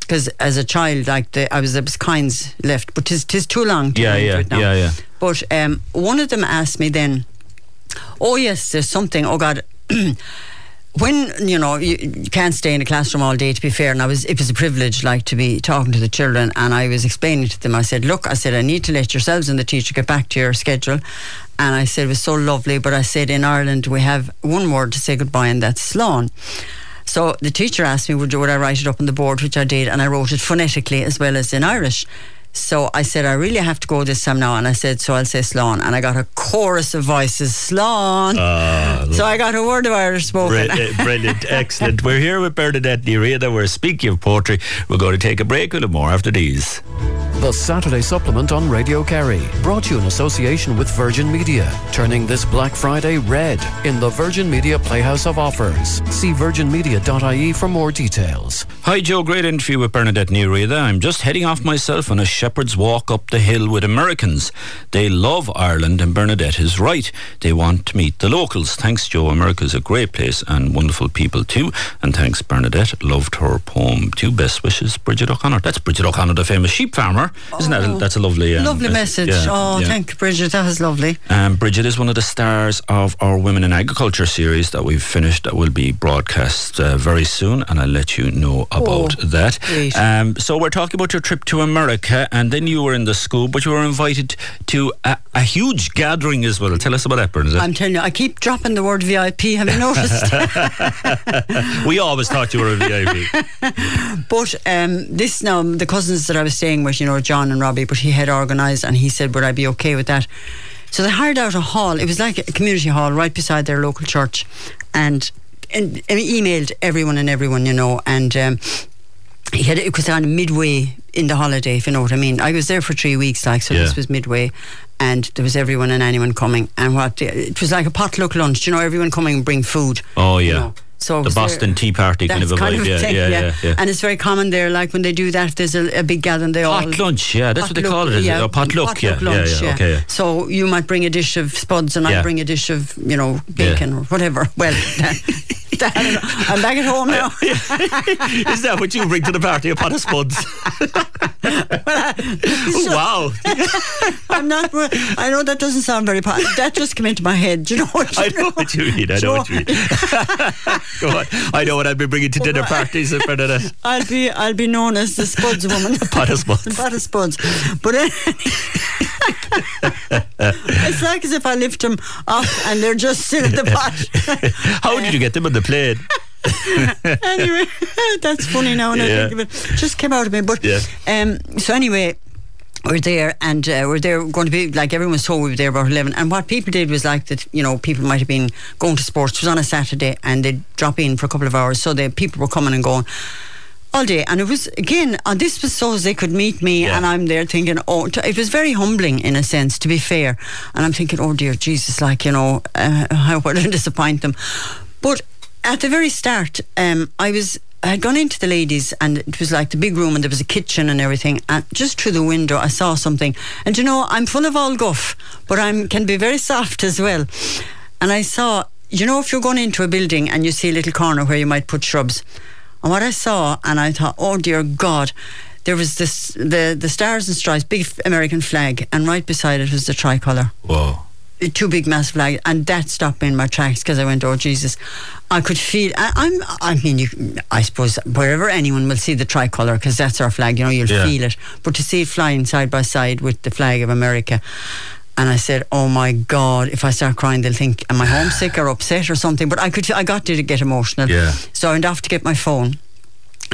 because um, as a child, like the, I was, there was kinds left, but 'tis, 'tis too long to yeah, yeah, it now. Yeah, yeah. But um, one of them asked me then, oh yes, there's something, oh God. When, you know, you, you can't stay in a classroom all day, to be fair, and I was, it was a privilege, like, to be talking to the children, and I was explaining to them, I said, look, I said, I need to let yourselves and the teacher get back to your schedule. And I said, it was so lovely, but I said, in Ireland, we have one word to say goodbye, and that's slán. So the teacher asked me, would, would I write it up on the board, which I did, and I wrote it phonetically as well as in Irish. So I said, I really have to go this time now. And I said, so I'll say slán. And I got a chorus of voices, slán. Uh, so I got a word of Irish spoken. Brilliant, brilliant. Excellent. We're here with Bernadette Nirida. We're speaking of poetry. We're going to take a break. We'll have more after these. The Saturday Supplement on Radio Kerry, brought to you in association with Virgin Media, turning this Black Friday red in the Virgin Media Playhouse of Offers. See virgin media dot I E for more details. Hi Joe, great interview with Bernadette Nirida. I'm just heading off myself on a shepherd's walk up the hill with Americans. They love Ireland, and Bernadette is right. They want to meet the locals. Thanks, Joe. America's a great place and wonderful people too. And thanks, Bernadette. Loved her poem too. Best wishes, Bridget O'Connor. That's Bridget O'Connor, the famous sheep farmer. Isn't oh, that a, that's a lovely um, lovely message? Yeah, oh, yeah. Thank you, Bridget. That was lovely. Um, Bridget is one of the stars of our Women in Agriculture series that we've finished. That will be broadcast uh, very soon, and I'll let you know about oh, that. Um, so we're talking about your trip to America. And then you were in the school, but you were invited to a, a huge gathering as well. Tell us about that, Bernadette. I'm telling you, I keep dropping the word V I P. Have you noticed? We always thought you were a V I P. But um, this now, the cousins that I was staying with, you know, John and Robbie, but he had organised, and he said, would I be okay with that? So they hired out a hall. It was like a community hall right beside their local church. And, and, and emailed everyone and everyone, you know, and... Um, He had, it was on midway in the holiday, if you know what I mean. I was there for three weeks, like, so yeah. This was midway, and there was everyone and anyone coming. And what it was like a potluck lunch, you know, everyone coming and bring food. Oh, yeah. You know. So the Boston there, Tea Party kind of a kind vibe, of yeah, thing, yeah, yeah, yeah, yeah. And it's very common there, like when they do that, if there's a, a big gathering, they pot all... Pot lunch, yeah, that's what they call it, is yeah, it? Or potluck, pot yeah, lunch, yeah, yeah, yeah. Okay, yeah. So you might bring a dish of spuds, and yeah. I bring a dish of, you know, bacon yeah. or whatever. Well, that, that, I don't know. I'm back at home now. Is that what you bring to the party, a pot of spuds? Well, oh, wow. I'm not... I know that doesn't sound very... Po- that just came into my head, do you know what you I know, know what you mean, I know what you mean. Go on. I know what I'll be bringing to dinner parties in front of that. I'll be I'll be known as the Spuds woman. Pot of Spuds. Pot of Spuds. But uh, It's like as if I lift them up and they're just still at the pot. How did you get them on the plane? Anyway, that's funny now when yeah. I think of it. Just came out of me. But yeah. um, so anyway, we're there and uh, we're there going to be like everyone told we were there about eleven, and what people did was like that, you know, people might have been going to sports. It was on a Saturday and they'd drop in for a couple of hours, so the people were coming and going all day. And it was again on this was so they could meet me yeah. and I'm there thinking, oh, it was very humbling in a sense, to be fair, and I'm thinking, oh dear Jesus, like, you know, uh, I wouldn't disappoint them. But at the very start, um, I was I had gone into the ladies and it was like the big room and there was a kitchen and everything, and just through the window I saw something. And you know, I'm full of all guff, but I can be very soft as well. And I saw, you know, if you're going into a building and you see a little corner where you might put shrubs, and what I saw, and I thought, oh dear God, there was this the, the Stars and Stripes, big American flag, and right beside it was the tricolour. Whoa. Two big massive flags, and that stopped me in my tracks because I went, oh Jesus, I could feel I, I'm I mean you, I suppose wherever anyone will see the tricolour, because that's our flag, you know, you'll yeah. feel it, but to see it flying side by side with the flag of America, and I said, oh my God, if I start crying they'll think am I homesick or upset or something, but I could I got to get emotional yeah. So I went off to get my phone.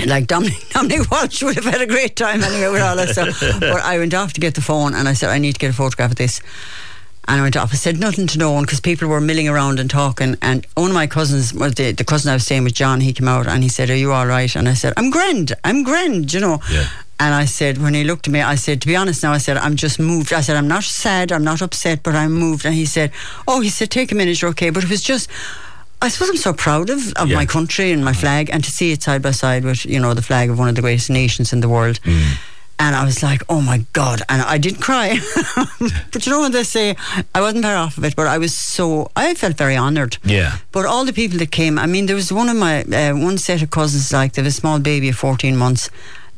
Like Dominic, Dominic Walsh would have had a great time anyway with all that stuff. But I went off to get the phone and I said, I need to get a photograph of this. And I went off. I said nothing to no one because people were milling around and talking. And one of my cousins, well, the, the cousin I was staying with, John, he came out and he said, are you all right? And I said, I'm grand, I'm grand, you know. Yeah. And I said, when he looked at me, I said, to be honest now, I said, I'm just moved. I said, I'm not sad, I'm not upset, but I'm moved. And he said, oh, he said, take a minute, you're okay. But it was just, I suppose I'm so proud of, of yeah. my country and my flag, and to see it side by side with, you know, the flag of one of the greatest nations in the world. Mm. And I was like, oh my God. And I did cry. But you know what they say, I wasn't far off of it, but I was so, I felt very honoured. Yeah. But all the people that came, I mean, there was one of my, uh, one set of cousins, like, there was a small baby of fourteen months.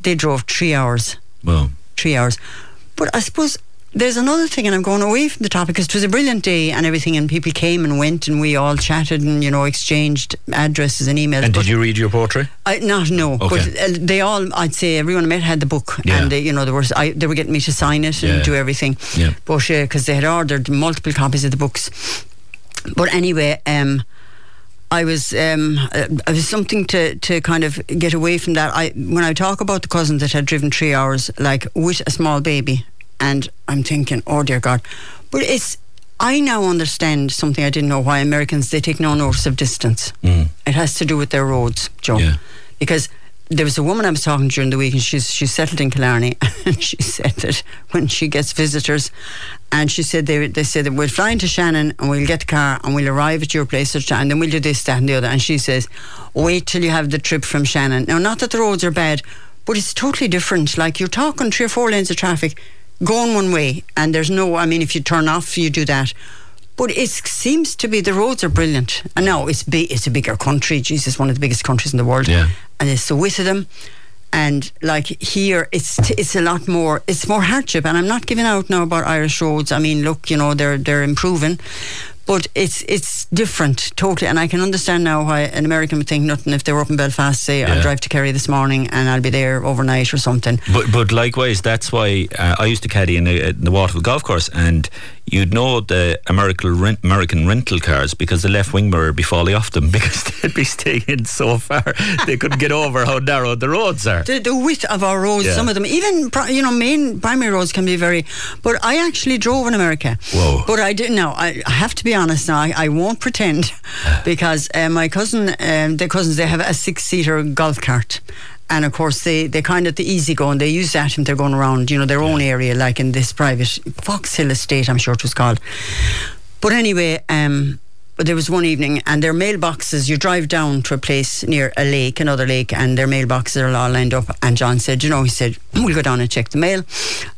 They drove three hours. Wow. Three hours. But I suppose there's another thing, and I'm going away from the topic, because it was a brilliant day and everything, and people came and went, and we all chatted and, you know, exchanged addresses and emails. And did you read your poetry? I, not, no. Okay. But they all, I'd say, everyone I met had the book, yeah. and, they, you know, they were, I, they were getting me to sign it and yeah. do everything. Yeah. But, uh, because they had ordered multiple copies of the books. But anyway, um... I was um, I was something to, to kind of get away from that. I when I talk about the cousin that had driven three hours, like with a small baby, and I'm thinking, oh dear God, but it's I now understand something I didn't know, why Americans, they take no notice of distance. Mm. It has to do with their roads, Joe, yeah. because there was a woman I was talking to during the week, and she's she's settled in Clarny, and she said that when she gets visitors, and she said they they said that we'll fly into Shannon and we'll get the car and we'll arrive at your place such time, and then we'll do this, that and the other, and she says, wait till you have the trip from Shannon. Now, not that the roads are bad, but it's totally different. Like, you're talking three or four lanes of traffic going one way, and there's no, I mean, if you turn off you do that. But it seems to be the roads are brilliant. And now it's big, it's a bigger country. Jesus, one of the biggest countries in the world. Yeah. And it's the width of them. And like here, it's t- it's a lot more. It's more hardship. And I'm not giving out now about Irish roads. I mean, look, you know, they're they're improving, but it's it's different totally. And I can understand now why an American would think nothing if they were up in Belfast. Say, yeah. I'll drive to Kerry this morning and I'll be there overnight or something. But but likewise, that's why uh, I used to caddy in the, in the Waterville golf course, and you'd know the American rent, American rental cars, because the left wing mirror would be falling off them because they'd be staying in so far they couldn't get over how narrow the roads are. The, the width of our roads, yeah. some of them, even you know, main primary roads can be very. But I actually drove in America. Whoa! But I didn't. Now I, I have to be honest. Now I, I won't pretend because uh, my cousin, um, their cousins, they have a six-seater golf cart. And of course they, they kind of the easy going, they use that and they're going around, you know, their yeah. own area, like in this private Fox Hill estate, I'm sure it was called. But anyway, um, there was one evening and their mailboxes, you drive down to a place near a lake, another lake, and their mailboxes are all lined up, and John said, you know, he said, we'll go down and check the mail.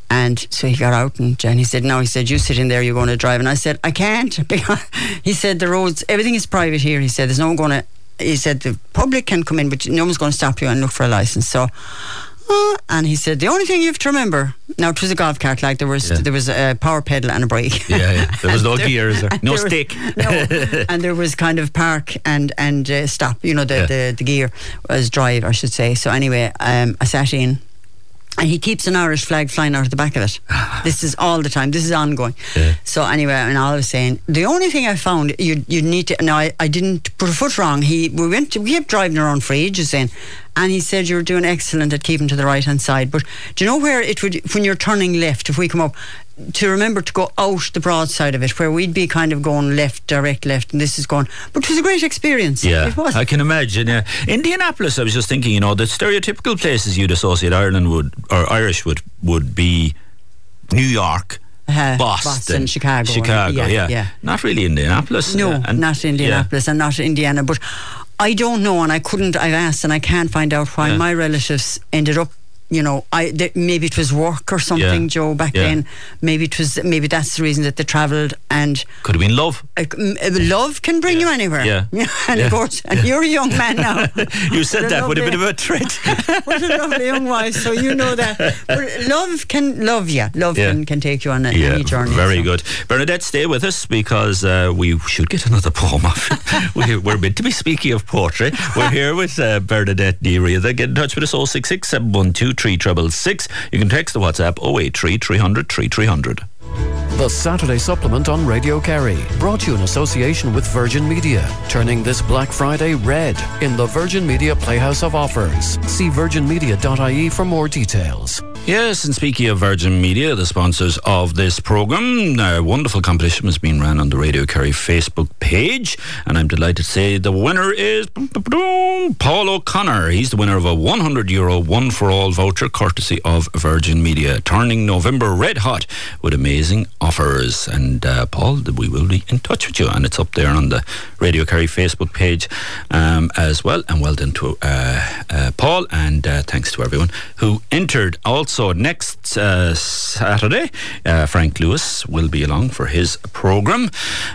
And so he got out, and Jen, he said, no, he said, you sit in there, you're going to drive. And I said, I can't, because he said, the roads, everything is private here, he said, there's no one going to, he said, the public can come in, but no one's going to stop you and look for a licence. So, uh, and he said, the only thing you have to remember, now it was a golf cart, like there was yeah. there was a power pedal and a brake. Yeah, yeah. There was no there, gears, or no stick. Was, no, and there was kind of park and and uh, stop. You know, the, yeah. the the gear was drive, I should say. So anyway, um, I sat in. And he keeps an Irish flag flying out of the back of it. This is all the time. This is ongoing. Yeah. So anyway, and I was saying, the only thing I found, you you need to, now I, I didn't put a foot wrong. He, we went, to, we kept driving around for ages then. And he said, you're doing excellent at keeping to the right-hand side. But do you know where it would, when you're turning left, if we come up, to remember to go out the broad side of it, where we'd be kind of going left, direct left, and this is going. But it was a great experience. Yeah, it was. I can imagine. Yeah, Indianapolis. I was just thinking, you know, the stereotypical places you'd associate Ireland would or Irish would would be New York, uh, Boston, Boston, Chicago, Chicago. Yeah, yeah. yeah, not really Indianapolis. No, yeah. and, not Indianapolis, yeah. and not Indiana. But I don't know, and I couldn't. I've asked, and I can't find out why yeah. my relatives ended up. You know, I th- maybe it was work or something, yeah. Joe, back yeah. then. Maybe it was. Maybe that's the reason that they travelled. And could have been love. Uh, m- love can bring yeah. you anywhere. Yeah, yeah. and yeah. of course, and yeah. you're a young man now. you said what that lovely, with a bit of a threat. what a lovely young wife. So you know that but love can love you. Love yeah. can, can take you on a, yeah. any journey. Very so. good, Bernadette. Stay with us because uh, we should get another poem off. we're, we're meant to be speaking of poetry. We're here with uh, Bernadette Neary. They get in touch with us oh six six seven one two three triple six. You can text the WhatsApp oh eight three three hundred three three hundred. The Saturday Supplement on Radio Kerry, brought to you in association with Virgin Media, turning this Black Friday red in the Virgin Media Playhouse of Offers. See virgin media dot I E for more details. Yes, and speaking of Virgin Media, the sponsors of this programme, a wonderful competition has been ran on the Radio Kerry Facebook page, and I'm delighted to say the winner is Paul O'Connor. He's the winner of a one hundred euro one-for-all voucher courtesy of Virgin Media, turning November red-hot with amazing offers. And uh, Paul, we will be in touch with you, and it's up there on the Radio Kerry Facebook page um, as well. And well done to uh, uh, Paul, and uh, thanks to everyone who entered. Also, So next uh, Saturday, uh, Frank Lewis will be along for his programme.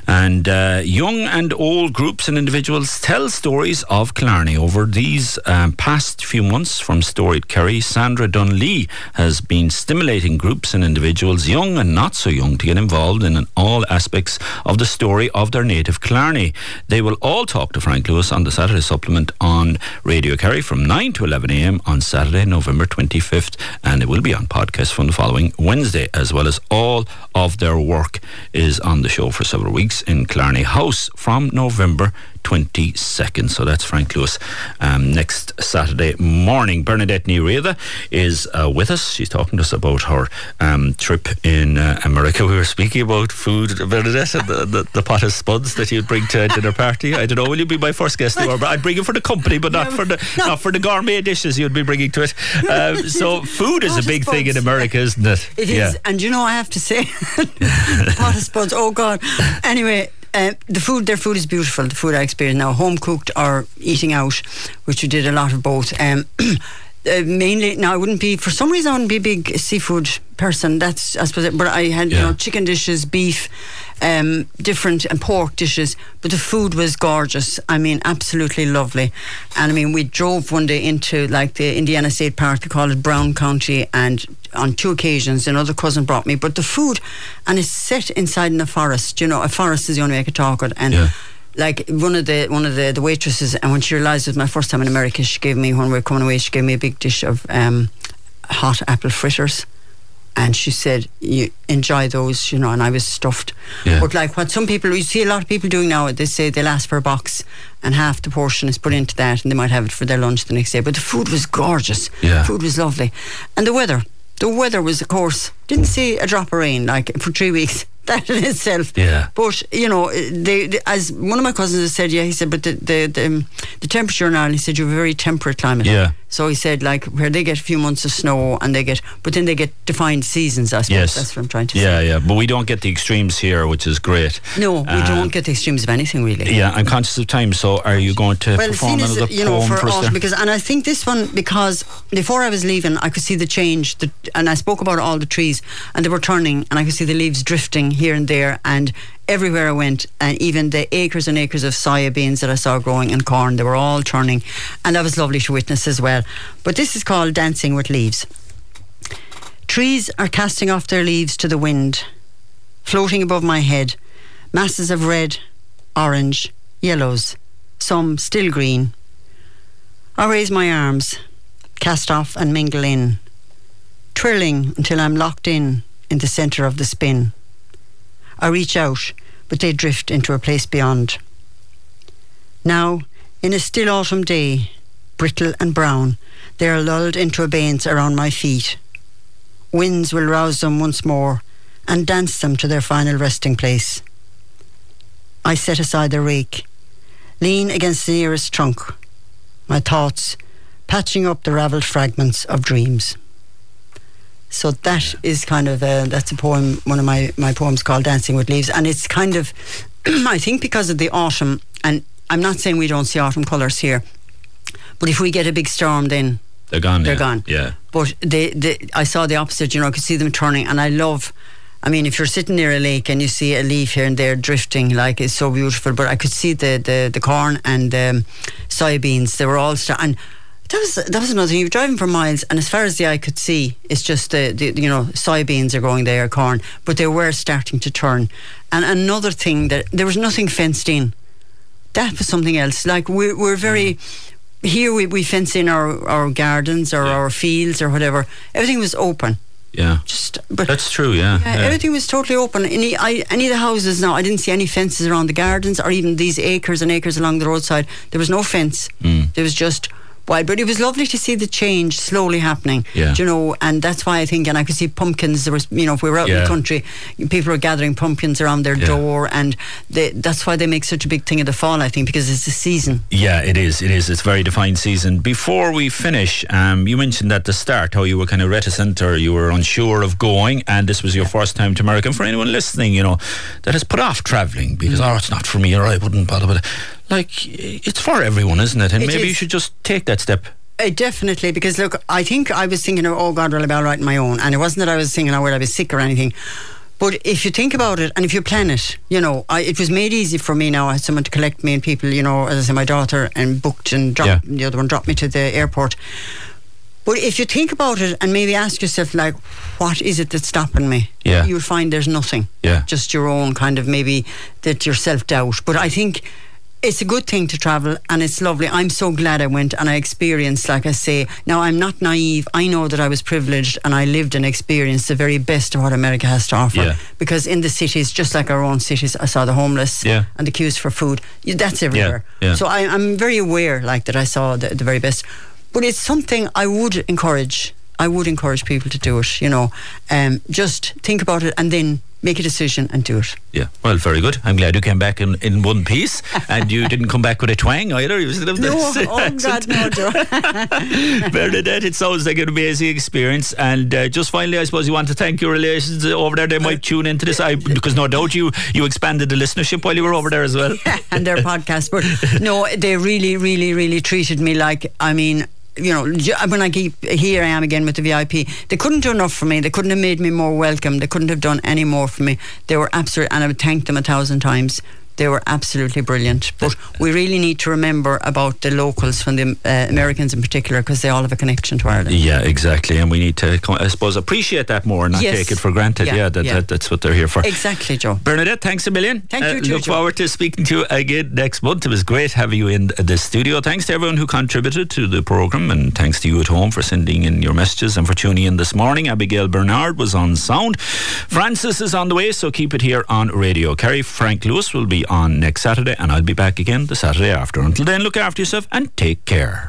And uh, young and old groups and individuals tell stories of Clarny. Over these um, past few months from Storied Kerry, Sandra Dunlee has been stimulating groups and individuals, young and not so young, to get involved in all aspects of the story of their native Clarny. They will all talk to Frank Lewis on the Saturday Supplement on Radio Kerry from nine to eleven a.m. on Saturday, November twenty-fifth. And it will be on podcast from the following Wednesday, as well as all of their work is on the show for several weeks in Clarny House from November twenty-second. So that's Frank Lewis um, next Saturday morning. Bernadette Neary is uh, with us. She's talking to us about her um, trip in uh, America. We were speaking about food, Bernadette, and the, the, the pot of spuds that you'd bring to a dinner party. I don't know, will you be my first guest tomorrow? I'd bring it for the company, but not for the not for the gourmet dishes you'd be bringing to it. Um, so food is a big thing in America, isn't it? It is, yeah. And you know, I have to say, pot of spuds, oh God. Anyway, uh, the food, their food is beautiful, the food I experienced now, home cooked or eating out, which we did a lot of both. Um, uh, mainly, now I wouldn't be, for some reason I wouldn't be a big seafood person, that's, I suppose, but I had, yeah. you know, chicken dishes, beef, um, different, and pork dishes, but the food was gorgeous. I mean, absolutely lovely. And I mean, we drove one day into, like, the Indiana State Park, they call it Brown County, and on two occasions another cousin brought me, but the food, and it's set inside in a forest, you know, a forest is the only way I could talk it, and yeah. like one of the one of the, the waitresses, and when she realised it was my first time in America, she gave me, when we were coming away, she gave me a big dish of um, hot apple fritters, and she said, you enjoy those, you know, and I was stuffed. Yeah. But like what some people, you see a lot of people doing now, they say they'll ask for a box and half the portion is put into that, and they might have it for their lunch the next day. But the food was gorgeous. Yeah. The food was lovely. And the weather, the weather was, of course, didn't see a drop of rain, like, for three weeks. That in itself, yeah. But you know, they, they, as one of my cousins has said, yeah, he said, but the the the, um, the temperature in Ireland, he said, you have a very temperate climate. Yeah. So he said, like, where they get a few months of snow, and they get, but then they get defined seasons. I suppose yes. that's what I'm trying to yeah, say. Yeah, yeah. But we don't get the extremes here, which is great. No, we um, don't get the extremes of anything really. Yeah, I'm conscious of time. So are you going to well, perform another poem? Well, you know, for us, because, and I think this one, because before I was leaving, I could see the change, the, and I spoke about all the trees, and they were turning, and I could see the leaves drifting here and there, and everywhere I went, and even the acres and acres of soya beans that I saw growing, and corn, they were all turning, and that was lovely to witness as well. But this is called Dancing with Leaves. Trees are casting off their leaves to the wind, floating above my head, masses of red, orange, yellows, some still green. I raise my arms, cast off and mingle in. twirling until I'm locked in in the centre of the spin. I reach out, but they drift into a place beyond. Now, in a still autumn day, brittle and brown, they are lulled into abeyance around my feet. Winds will rouse them once more and dance them to their final resting place. I set aside the rake, lean against the nearest trunk, my thoughts patching up the ravelled fragments of dreams. So that is kind of a, that's a poem, one of my, my poems called Dancing with Leaves, and it's kind of I think because of the autumn, and I'm not saying we don't see autumn colours here, but if we get a big storm then they're gone. They're yeah. gone. Yeah. But they, they, I saw the opposite, you know, I could see them turning, and I love, I mean, if you're sitting near a lake and you see a leaf here and there drifting, like, it's so beautiful. But I could see the, the, the corn and the soybeans, they were all st- and that was that was another thing. You were driving for miles, and as far as the eye could see, it's just the, the you know soybeans are growing there, corn, but they were starting to turn. And another thing, that there was nothing fenced in. That was something else. Like we're we're very. Mm. Here we, we fence in our, our gardens or yeah. our fields or whatever. Everything was open. Yeah. Just, but that's true, yeah. yeah, yeah. Everything was totally open. Any, I, any of the houses now, I didn't see any fences around the gardens or even these acres and acres along the roadside. There was no fence. Mm. There was just wild. But it was lovely to see the change slowly happening. Yeah. Do you know, and that's why I think, and I could see pumpkins. There was, you know, if we were out yeah. in the country, people were gathering pumpkins around their yeah. door, and they, that's why they make such a big thing of the fall, I think, because it's the season. Yeah, it is. It is. It's a very defined season. Before we finish, um, you mentioned at the start how you were kind of reticent or you were unsure of going, and this was your first time to America. And for anyone listening, you know, that has put off travelling because mm. oh, it's not for me, or I wouldn't bother with it. Like, it's for everyone, isn't it? And it maybe is. You should just take that step. Uh, definitely, because look, I think I was thinking, of, oh God, will I be all right on my own? And it wasn't that I was thinking, oh, will I be sick or anything? But if you think about it, and if you plan it, you know, I, it was made easy for me now. I had someone to collect me, and people, you know, as I said, my daughter, and booked and dropped, yeah. the other one dropped me to the airport. But if you think about it and maybe ask yourself, like, what is it that's stopping me? Yeah. You'll find there's nothing. Yeah. Just your own kind of maybe that your self-doubt. But I think it's a good thing to travel, and it's lovely. I'm so glad I went, and I experienced, like I say, now I'm not naive. I know that I was privileged, and I lived and experienced the very best of what America has to offer. Yeah. Because in the cities, just like our own cities, I saw the homeless yeah. and the queues for food. That's everywhere. Yeah. Yeah. So I, I'm very aware, like, that I saw the, the very best. But it's something I would encourage. I would encourage people to do it, you know. Um, just think about it, and then make a decision and do it. Yeah, well, very good. I'm glad you came back in, in one piece, and you didn't come back with a twang either. You still have no, oh accent. God, no, Bernadette, it sounds like an amazing experience. And uh, just finally, I suppose you want to thank your relations over there. They might tune into this, I, because no doubt you, you expanded the listenership while you were over there as well. Yeah, and their podcast. But no, they really, really, really treated me like, I mean, you know, when I keep, here I am again with the V I P, they couldn't do enough for me. They couldn't have made me more welcome. They couldn't have done any more for me. They were absolute, and I would thank them a thousand times. They were absolutely brilliant. But we really need to remember about the locals, from the uh, Americans in particular, because they all have a connection to Ireland. Yeah, exactly. And we need to, I suppose, appreciate that more and not yes. take it for granted. Yeah, yeah, that, yeah. That, that's what they're here for. Exactly, Joe. Bernadette, thanks a million. Thank uh, you, too, Look Joe. forward to speaking to you again next month. It was great having you in the studio. Thanks to everyone who contributed to the programme, and thanks to you at home for sending in your messages and for tuning in this morning. Abigail Bernard was on sound. Francis is on the way, so keep it here on Radio Kerry. Frank Lewis will be on next Saturday, and I'll be back again the Saturday after. Until then, look after yourself and take care.